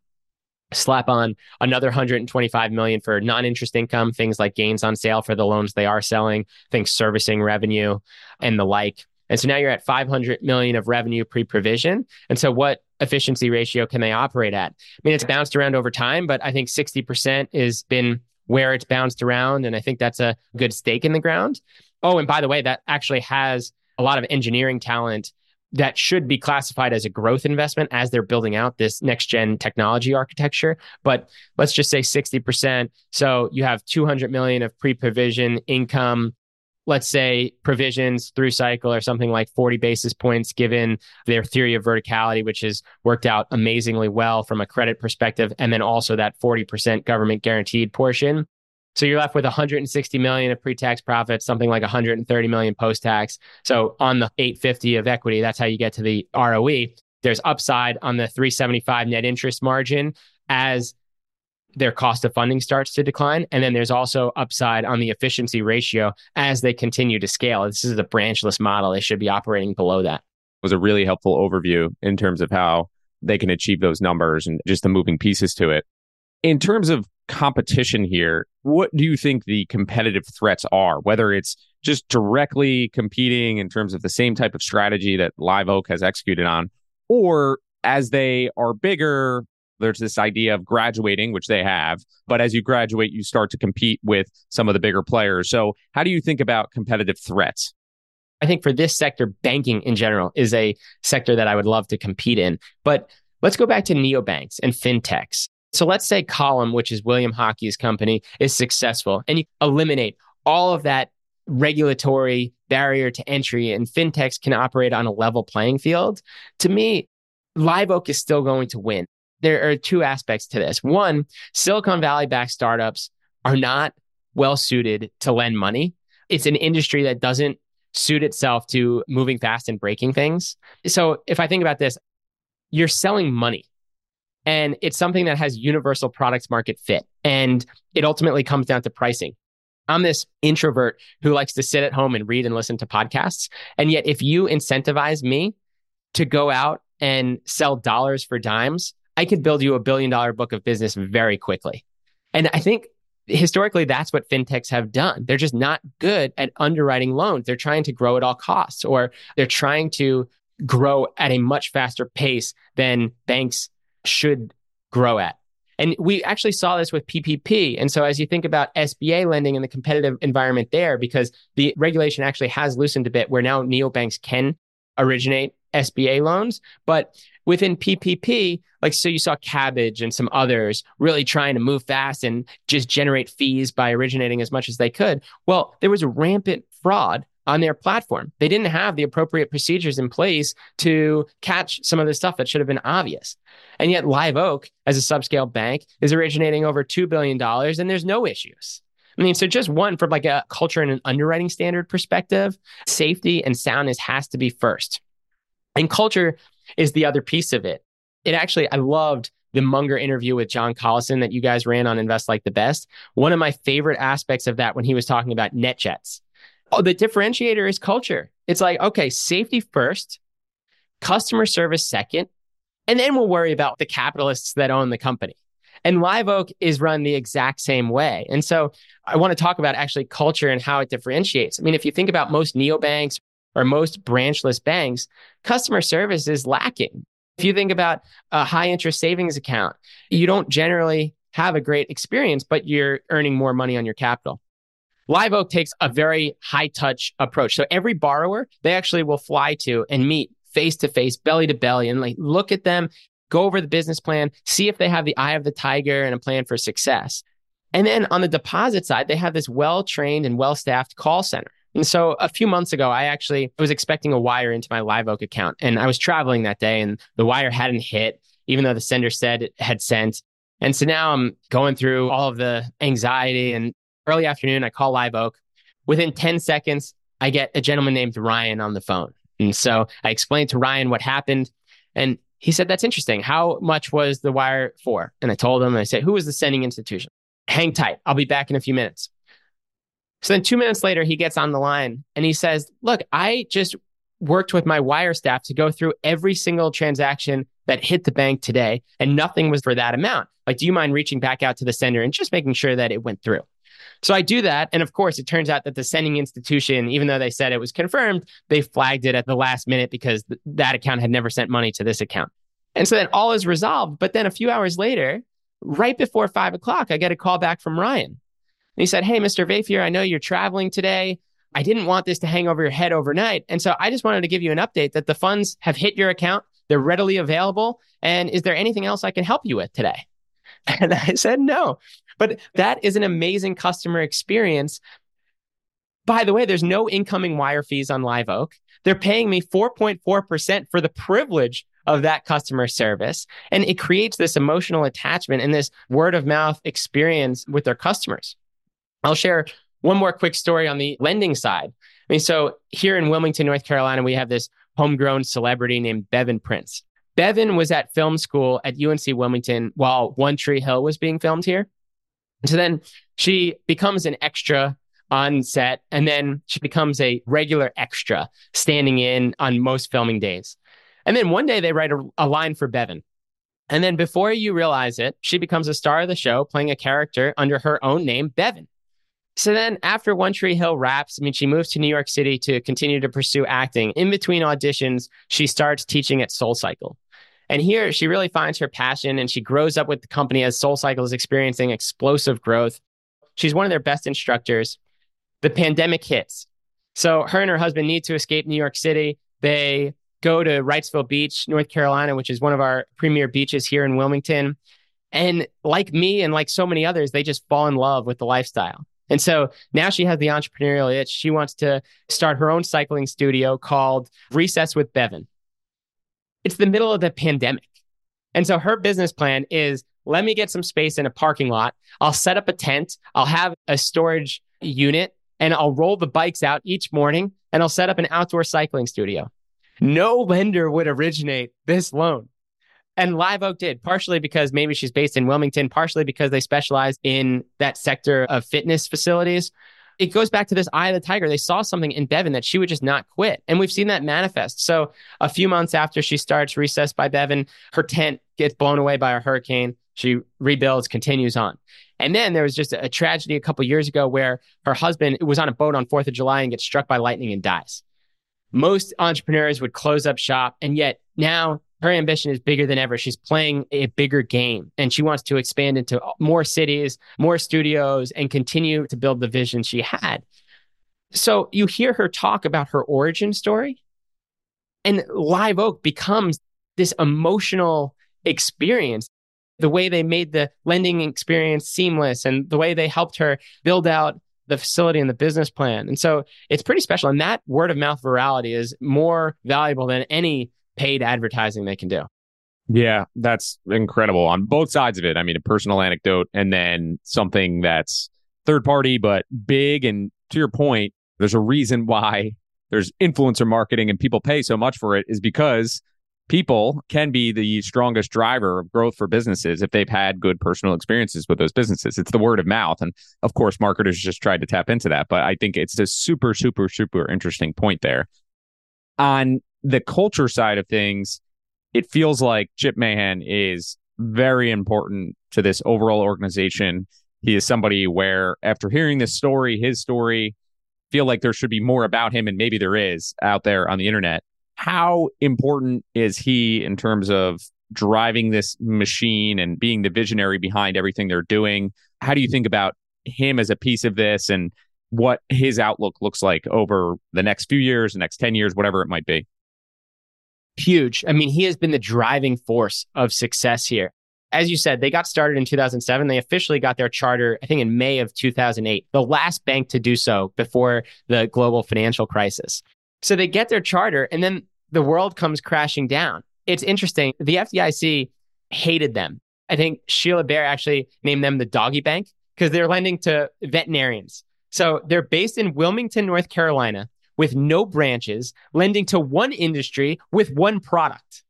Slap on another one hundred twenty-five million for non-interest income, things like gains on sale for the loans they are selling, things servicing revenue and the like. And so now you're at five hundred million of revenue pre-provision. And so what efficiency ratio can they operate at? I mean, it's bounced around over time, but I think sixty percent has been where it's bounced around. And I think that's a good stake in the ground. Oh, and by the way, that actually has a lot of engineering talent that should be classified as a growth investment as they're building out this next-gen technology architecture. But let's just say sixty percent. So you have two hundred million of pre-provision income. Let's say provisions through cycle or something like forty basis points, given their theory of verticality, which has worked out amazingly well from a credit perspective. And then also that forty percent government guaranteed portion. So you're left with one hundred sixty million of pre-tax profits, something like one hundred thirty million post-tax. So on the eight fifty of equity, that's how you get to the R O E. There's upside on the three seventy-five net interest margin as their cost of funding starts to decline. And then there's also upside on the efficiency ratio as they continue to scale. This is a branchless model. They should be operating below that. It was a really helpful overview in terms of how they can achieve those numbers and just the moving pieces to it. In terms of competition here, what do you think the competitive threats are? Whether it's just directly competing in terms of the same type of strategy that Live Oak has executed on, or as they are bigger, there's this idea of graduating, which they have. But as you graduate, you start to compete with some of the bigger players. So how do you think about competitive threats? I think for this sector, banking in general is a sector that I would love to compete in. But let's go back to neobanks and fintechs. So let's say Column, which is William Hockey's company, is successful and you eliminate all of that regulatory barrier to entry and fintechs can operate on a level playing field. To me, Live Oak is still going to win. There are two aspects to this. One, Silicon Valley-backed startups are not well-suited to lend money. It's an industry that doesn't suit itself to moving fast and breaking things. So if I think about this, you're selling money. And it's something that has universal product market fit. And it ultimately comes down to pricing. I'm this introvert who likes to sit at home and read and listen to podcasts. And yet if you incentivize me to go out and sell dollars for dimes, I could build you a billion dollar book of business very quickly. And I think historically, that's what fintechs have done. They're just not good at underwriting loans. They're trying to grow at all costs, or they're trying to grow at a much faster pace than banks should grow at. And we actually saw this with P P P. And so as you think about S B A lending and the competitive environment there, because the regulation actually has loosened a bit where now neobanks can originate S B A loans. But within P P P, like, so you saw Cabbage and some others really trying to move fast and just generate fees by originating as much as they could. Well, there was rampant fraud on their platform. They didn't have the appropriate procedures in place to catch some of the stuff that should have been obvious. And yet Live Oak, as a subscale bank, is originating over two billion dollars and there's no issues. I mean, so just one from like a culture and an underwriting standard perspective, safety and soundness has to be first. And culture is the other piece of it. It actually, I loved the Munger interview with John Collison that you guys ran on Invest Like the Best. One of my favorite aspects of that when he was talking about NetJets. Oh, the differentiator is culture. It's like, okay, safety first, customer service second, and then we'll worry about the capitalists that own the company. And Live Oak is run the exact same way. And so I want to talk about actually culture and how it differentiates. I mean, if you think about most neobanks or most branchless banks, customer service is lacking. If you think about a high interest savings account, you don't generally have a great experience, but you're earning more money on your capital. Live Oak takes a very high touch approach. So every borrower, they actually will fly to and meet face to face, belly to belly, and like look at them, go over the business plan, see if they have the eye of the tiger and a plan for success. And then on the deposit side, they have this well-trained and well-staffed call center. And so a few months ago, I actually was expecting a wire into my Live Oak account. And I was traveling that day and the wire hadn't hit, even though the sender said it had sent. And so now I'm going through all of the anxiety, and early afternoon, I call Live Oak. Within ten seconds, I get a gentleman named Ryan on the phone. And so I explained to Ryan what happened. And he said, that's interesting. How much was the wire for? And I told him, and I said, who was the sending institution? Hang tight. I'll be back in a few minutes. So then two minutes later, he gets on the line and he says, look, I just worked with my wire staff to go through every single transaction that hit the bank today, and nothing was for that amount. Like, do you mind reaching back out to the sender and just making sure that it went through? So I do that. And of course, it turns out that the sending institution, even though they said it was confirmed, they flagged it at the last minute because th- that account had never sent money to this account. And so then all is resolved. But then a few hours later, right before five o'clock, I get a call back from Ryan. And he said, hey, Mister Vafier, I know you're traveling today. I didn't want this to hang over your head overnight. And so I just wanted to give you an update that the funds have hit your account. They're readily available. And is there anything else I can help you with today? And I said, no. But that is an amazing customer experience. By the way, there's no incoming wire fees on Live Oak. They're paying me four point four percent for the privilege of that customer service. And it creates this emotional attachment and this word of mouth experience with their customers. I'll share one more quick story on the lending side. I mean, so here in Wilmington, North Carolina, we have this homegrown celebrity named Bevin Prince. Bevin was at film school at U N C Wilmington while One Tree Hill was being filmed here. So then she becomes an extra on set, and then she becomes a regular extra standing in on most filming days. And then one day they write a, a line for Bevin. And then before you realize it, she becomes a star of the show, playing a character under her own name, Bevin. So then after One Tree Hill wraps, I mean, she moves to New York City to continue to pursue acting. In between auditions, she starts teaching at SoulCycle. And here she really finds her passion, and she grows up with the company as SoulCycle is experiencing explosive growth. She's one of their best instructors. The pandemic hits. So her and her husband need to escape New York City. They go to Wrightsville Beach, North Carolina, which is one of our premier beaches here in Wilmington. And like me and like so many others, they just fall in love with the lifestyle. And so now she has the entrepreneurial itch. She wants to start her own cycling studio called Recess with Bevin. It's the middle of the pandemic. And so her business plan is, let me get some space in a parking lot. I'll set up a tent. I'll have a storage unit, and I'll roll the bikes out each morning, and I'll set up an outdoor cycling studio. No lender would originate this loan. And Live Oak did, partially because maybe she's based in Wilmington, partially because they specialize in that sector of fitness facilities. It goes back to this eye of the tiger. They saw something in Bevin that she would just not quit. And we've seen that manifest. So a few months after she starts Recess by Bevin, her tent gets blown away by a hurricane. She rebuilds, continues on. And then there was just a tragedy a couple of years ago where her husband was on a boat on fourth of July and gets struck by lightning and dies. Most entrepreneurs would close up shop. And yet now her ambition is bigger than ever. She's playing a bigger game, and she wants to expand into more cities, more studios, and continue to build the vision she had. So you hear her talk about her origin story, and Live Oak becomes this emotional experience. The way they made the lending experience seamless and the way they helped her build out the facility and the business plan. And so it's pretty special. And that word of mouth virality is more valuable than any paid advertising they can do. Yeah, that's incredible on both sides of it. I mean, a personal anecdote and then something that's third party, but big. And to your point, there's a reason why there's influencer marketing and people pay so much for it, is because people can be the strongest driver of growth for businesses if they've had good personal experiences with those businesses. It's the word of mouth. And of course, marketers just tried to tap into that. But I think it's a super, super, super interesting point there. On the culture side of things, it feels like Chip Mahan is very important to this overall organization. He is somebody where, after hearing this story, his story, feel like there should be more about him, and maybe there is out there on the internet. How important is he in terms of driving this machine and being the visionary behind everything they're doing? How do you think about him as a piece of this and what his outlook looks like over the next few years, the next ten years, whatever it might be? Huge. I mean, he has been the driving force of success here. As you said, they got started in two thousand seven. They officially got their charter, I think, in May of two thousand eight, the last bank to do so before the global financial crisis. So they get their charter, and then the world comes crashing down. It's interesting. The F D I C hated them. I think Sheila Bair actually named them the doggy bank because they're lending to veterinarians. So they're based in Wilmington, North Carolina, with no branches, lending to one industry with one product.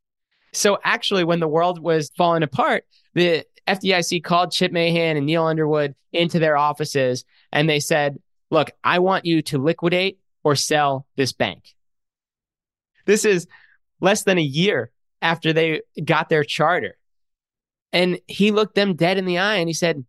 So actually, when the world was falling apart, the F D I C called Chip Mahan and Neil Underwood into their offices, and they said, look, I want you to liquidate or sell this bank. This is less than a year after they got their charter. And he looked them dead in the eye and he said,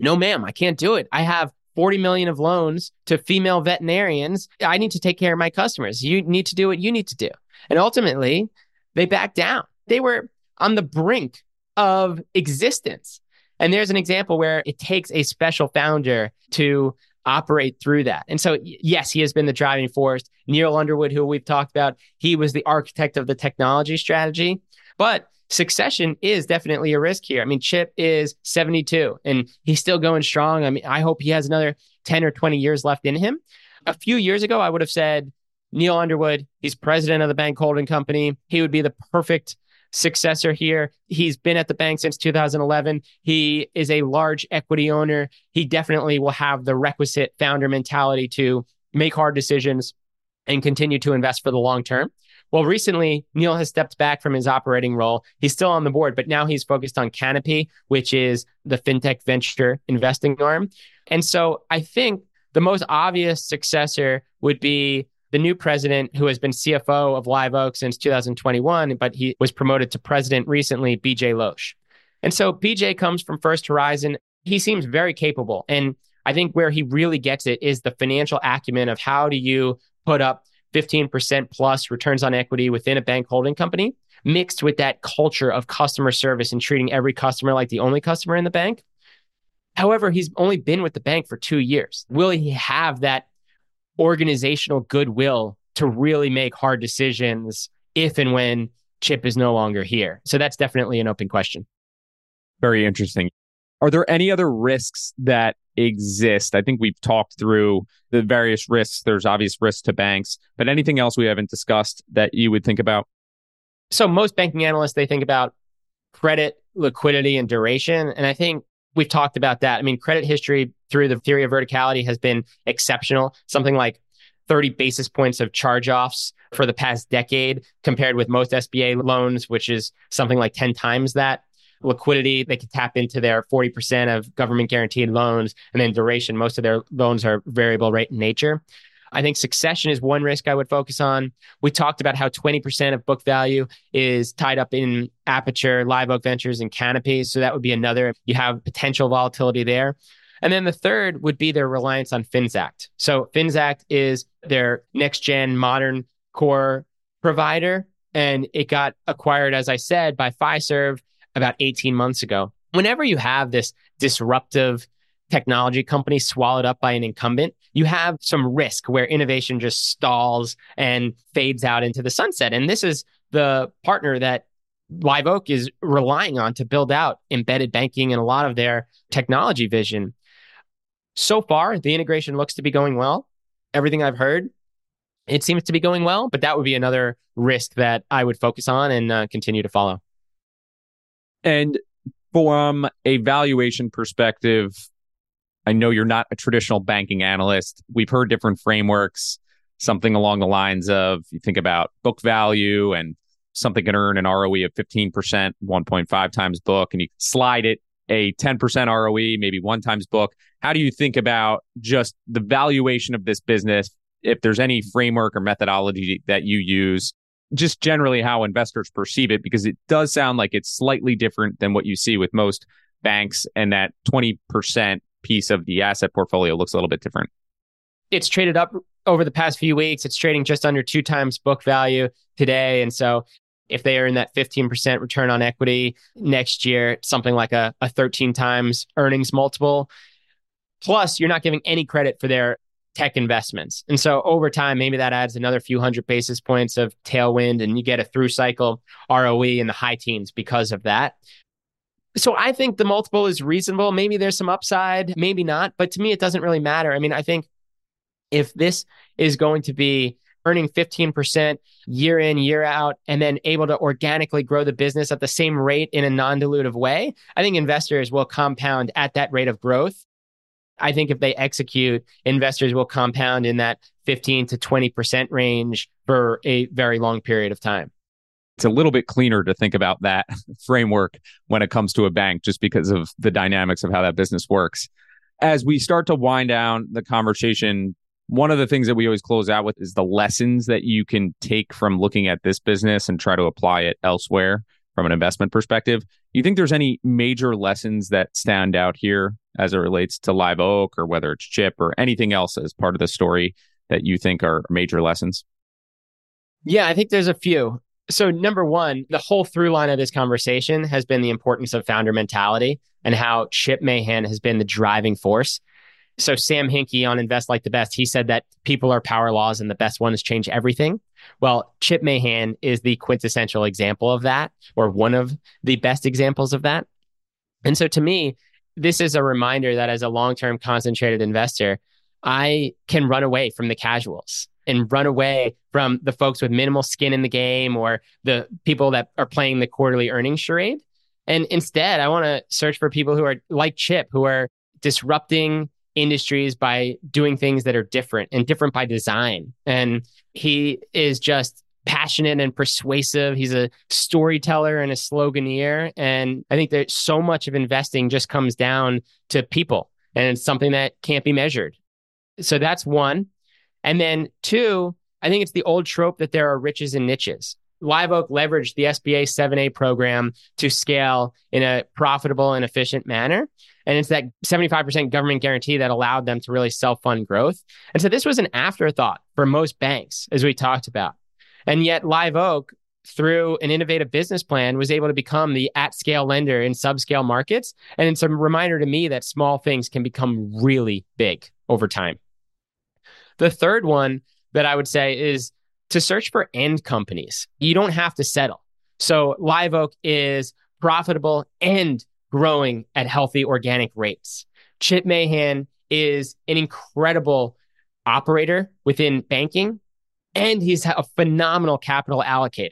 no, ma'am, I can't do it. I have forty million of loans to female veterinarians. I need to take care of my customers. You need to do what you need to do. And ultimately, they backed down. They were on the brink of existence. And there's an example where it takes a special founder to operate through that. And so, yes, he has been the driving force. Neil Underwood, who we've talked about, he was the architect of the technology strategy. But succession is definitely a risk here. I mean, Chip is seventy-two and he's still going strong. I mean, I hope he has another ten or twenty years left in him. A few years ago, I would have said, Neil Underwood, he's president of the bank holding company. He would be the perfect successor here. He's been at the bank since two thousand eleven. He is a large equity owner. He definitely will have the requisite founder mentality to make hard decisions and continue to invest for the long term. Well, recently, Neil has stepped back from his operating role. He's still on the board, but now he's focused on Canopy, which is the fintech venture investing arm. And so I think the most obvious successor would be the new president, who has been C F O of Live Oak since two thousand twenty-one, but he was promoted to president recently, B J Loesch. And so B J comes from First Horizon. He seems very capable. And I think where he really gets it is the financial acumen of how do you put up fifteen percent plus returns on equity within a bank holding company, mixed with that culture of customer service and treating every customer like the only customer in the bank. However, he's only been with the bank for two years. Will he have that organizational goodwill to really make hard decisions if and when Chip is no longer here? So that's definitely an open question. Very interesting. Are there any other risks that exist? I think we've talked through the various risks. There's obvious risks to banks, but anything else we haven't discussed that you would think about? So most banking analysts, they think about credit, liquidity, and duration. And I think we've talked about that. I mean, credit history through the theory of verticality has been exceptional, something like thirty basis points of charge-offs for the past decade, compared with most S B A loans, which is something like ten times that. Liquidity, they can tap into their forty percent of government guaranteed loans. And then duration, most of their loans are variable rate in nature. I think succession is one risk I would focus on. We talked about how twenty percent of book value is tied up in Aperture, Live Oak Ventures, and Canopy. So that would be another. You have potential volatility there. And then the third would be their reliance on Finxact. So Finxact is their next-gen modern core provider. And it got acquired, as I said, by Fiserv about eighteen months ago. Whenever you have this disruptive technology company swallowed up by an incumbent, you have some risk where innovation just stalls and fades out into the sunset. And this is the partner that Live Oak is relying on to build out embedded banking and a lot of their technology vision. So far, the integration looks to be going well. Everything I've heard, it seems to be going well, but that would be another risk that I would focus on and uh, continue to follow. And from a valuation perspective, I know you're not a traditional banking analyst. We've heard different frameworks, something along the lines of, you think about book value and something can earn an R O E of fifteen percent, one point five times book, and you slide it a ten percent R O E, maybe one times book. How do you think about just the valuation of this business? If there's any framework or methodology that you use, just generally how investors perceive it, because it does sound like it's slightly different than what you see with most banks, and that twenty percent piece of the asset portfolio looks a little bit different. It's traded up over the past few weeks. It's trading just under two times book value today. And so if they earn that fifteen percent return on equity next year, something like a, a thirteen times earnings multiple, plus you're not giving any credit for their tech investments. And so over time, maybe that adds another few hundred basis points of tailwind, and you get a through cycle R O E in the high teens because of that. So I think the multiple is reasonable. Maybe there's some upside, maybe not, but to me, it doesn't really matter. I mean, I think if this is going to be earning fifteen percent year in, year out, and then able to organically grow the business at the same rate in a non-dilutive way, I think investors will compound at that rate of growth. I think if they execute, investors will compound in that fifteen to twenty percent range for a very long period of time. It's a little bit cleaner to think about that framework when it comes to a bank, just because of the dynamics of how that business works. As we start to wind down the conversation, one of the things that we always close out with is the lessons that you can take from looking at this business and try to apply it elsewhere from an investment perspective. Do you think there's any major lessons that stand out here as it relates to Live Oak, or whether it's Chip or anything else as part of the story that you think are major lessons? Yeah, I think there's a few. So number one, the whole through line of this conversation has been the importance of founder mentality and how Chip Mahan has been the driving force. So Sam Hinkie on Invest Like the Best, he said that people are power laws and the best ones change everything. Well, Chip Mahan is the quintessential example of that, or one of the best examples of that. And so to me, this is a reminder that as a long-term concentrated investor, I can run away from the casuals and run away from the folks with minimal skin in the game or the people that are playing the quarterly earnings charade. And instead, I want to search for people who are like Chip, who are disrupting industries by doing things that are different and different by design. And he is just passionate and persuasive. He's a storyteller and a sloganeer. And I think that so much of investing just comes down to people, and it's something that can't be measured. So that's one. And then two, I think it's the old trope that there are riches and niches. Live Oak leveraged the S B A seven A program to scale in a profitable and efficient manner. And it's that seventy-five percent government guarantee that allowed them to really self-fund growth. And so this was an afterthought for most banks, as we talked about. And yet Live Oak, through an innovative business plan, was able to become the at-scale lender in subscale markets. And it's a reminder to me that small things can become really big over time. The third one that I would say is to search for end companies. You don't have to settle. So Live Oak is profitable and growing at healthy organic rates. Chip Mahan is an incredible operator within banking, and he's a phenomenal capital allocator.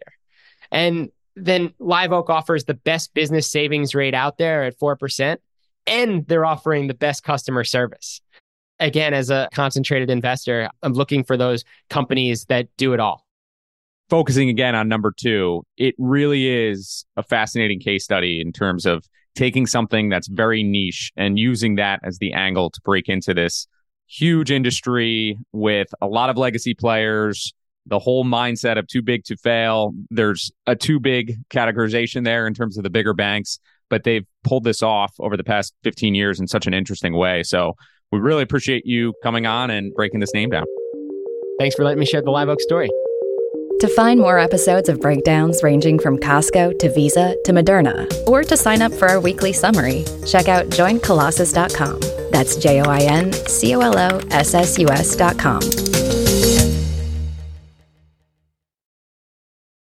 And then Live Oak offers the best business savings rate out there at four percent, and they're offering the best customer service. Again, as a concentrated investor, I'm looking for those companies that do it all. Focusing again on number two, it really is a fascinating case study in terms of taking something that's very niche and using that as the angle to break into this huge industry with a lot of legacy players, the whole mindset of too big to fail. There's a too big categorization there in terms of the bigger banks, but they've pulled this off over the past fifteen years in such an interesting way. So we really appreciate you coming on and breaking this name down. Thanks for letting me share the Live Oak story. To find more episodes of breakdowns ranging from Costco to Visa to Moderna, or to sign up for our weekly summary, check out join colossus dot com. That's J O I N C O L O S S U S dot com.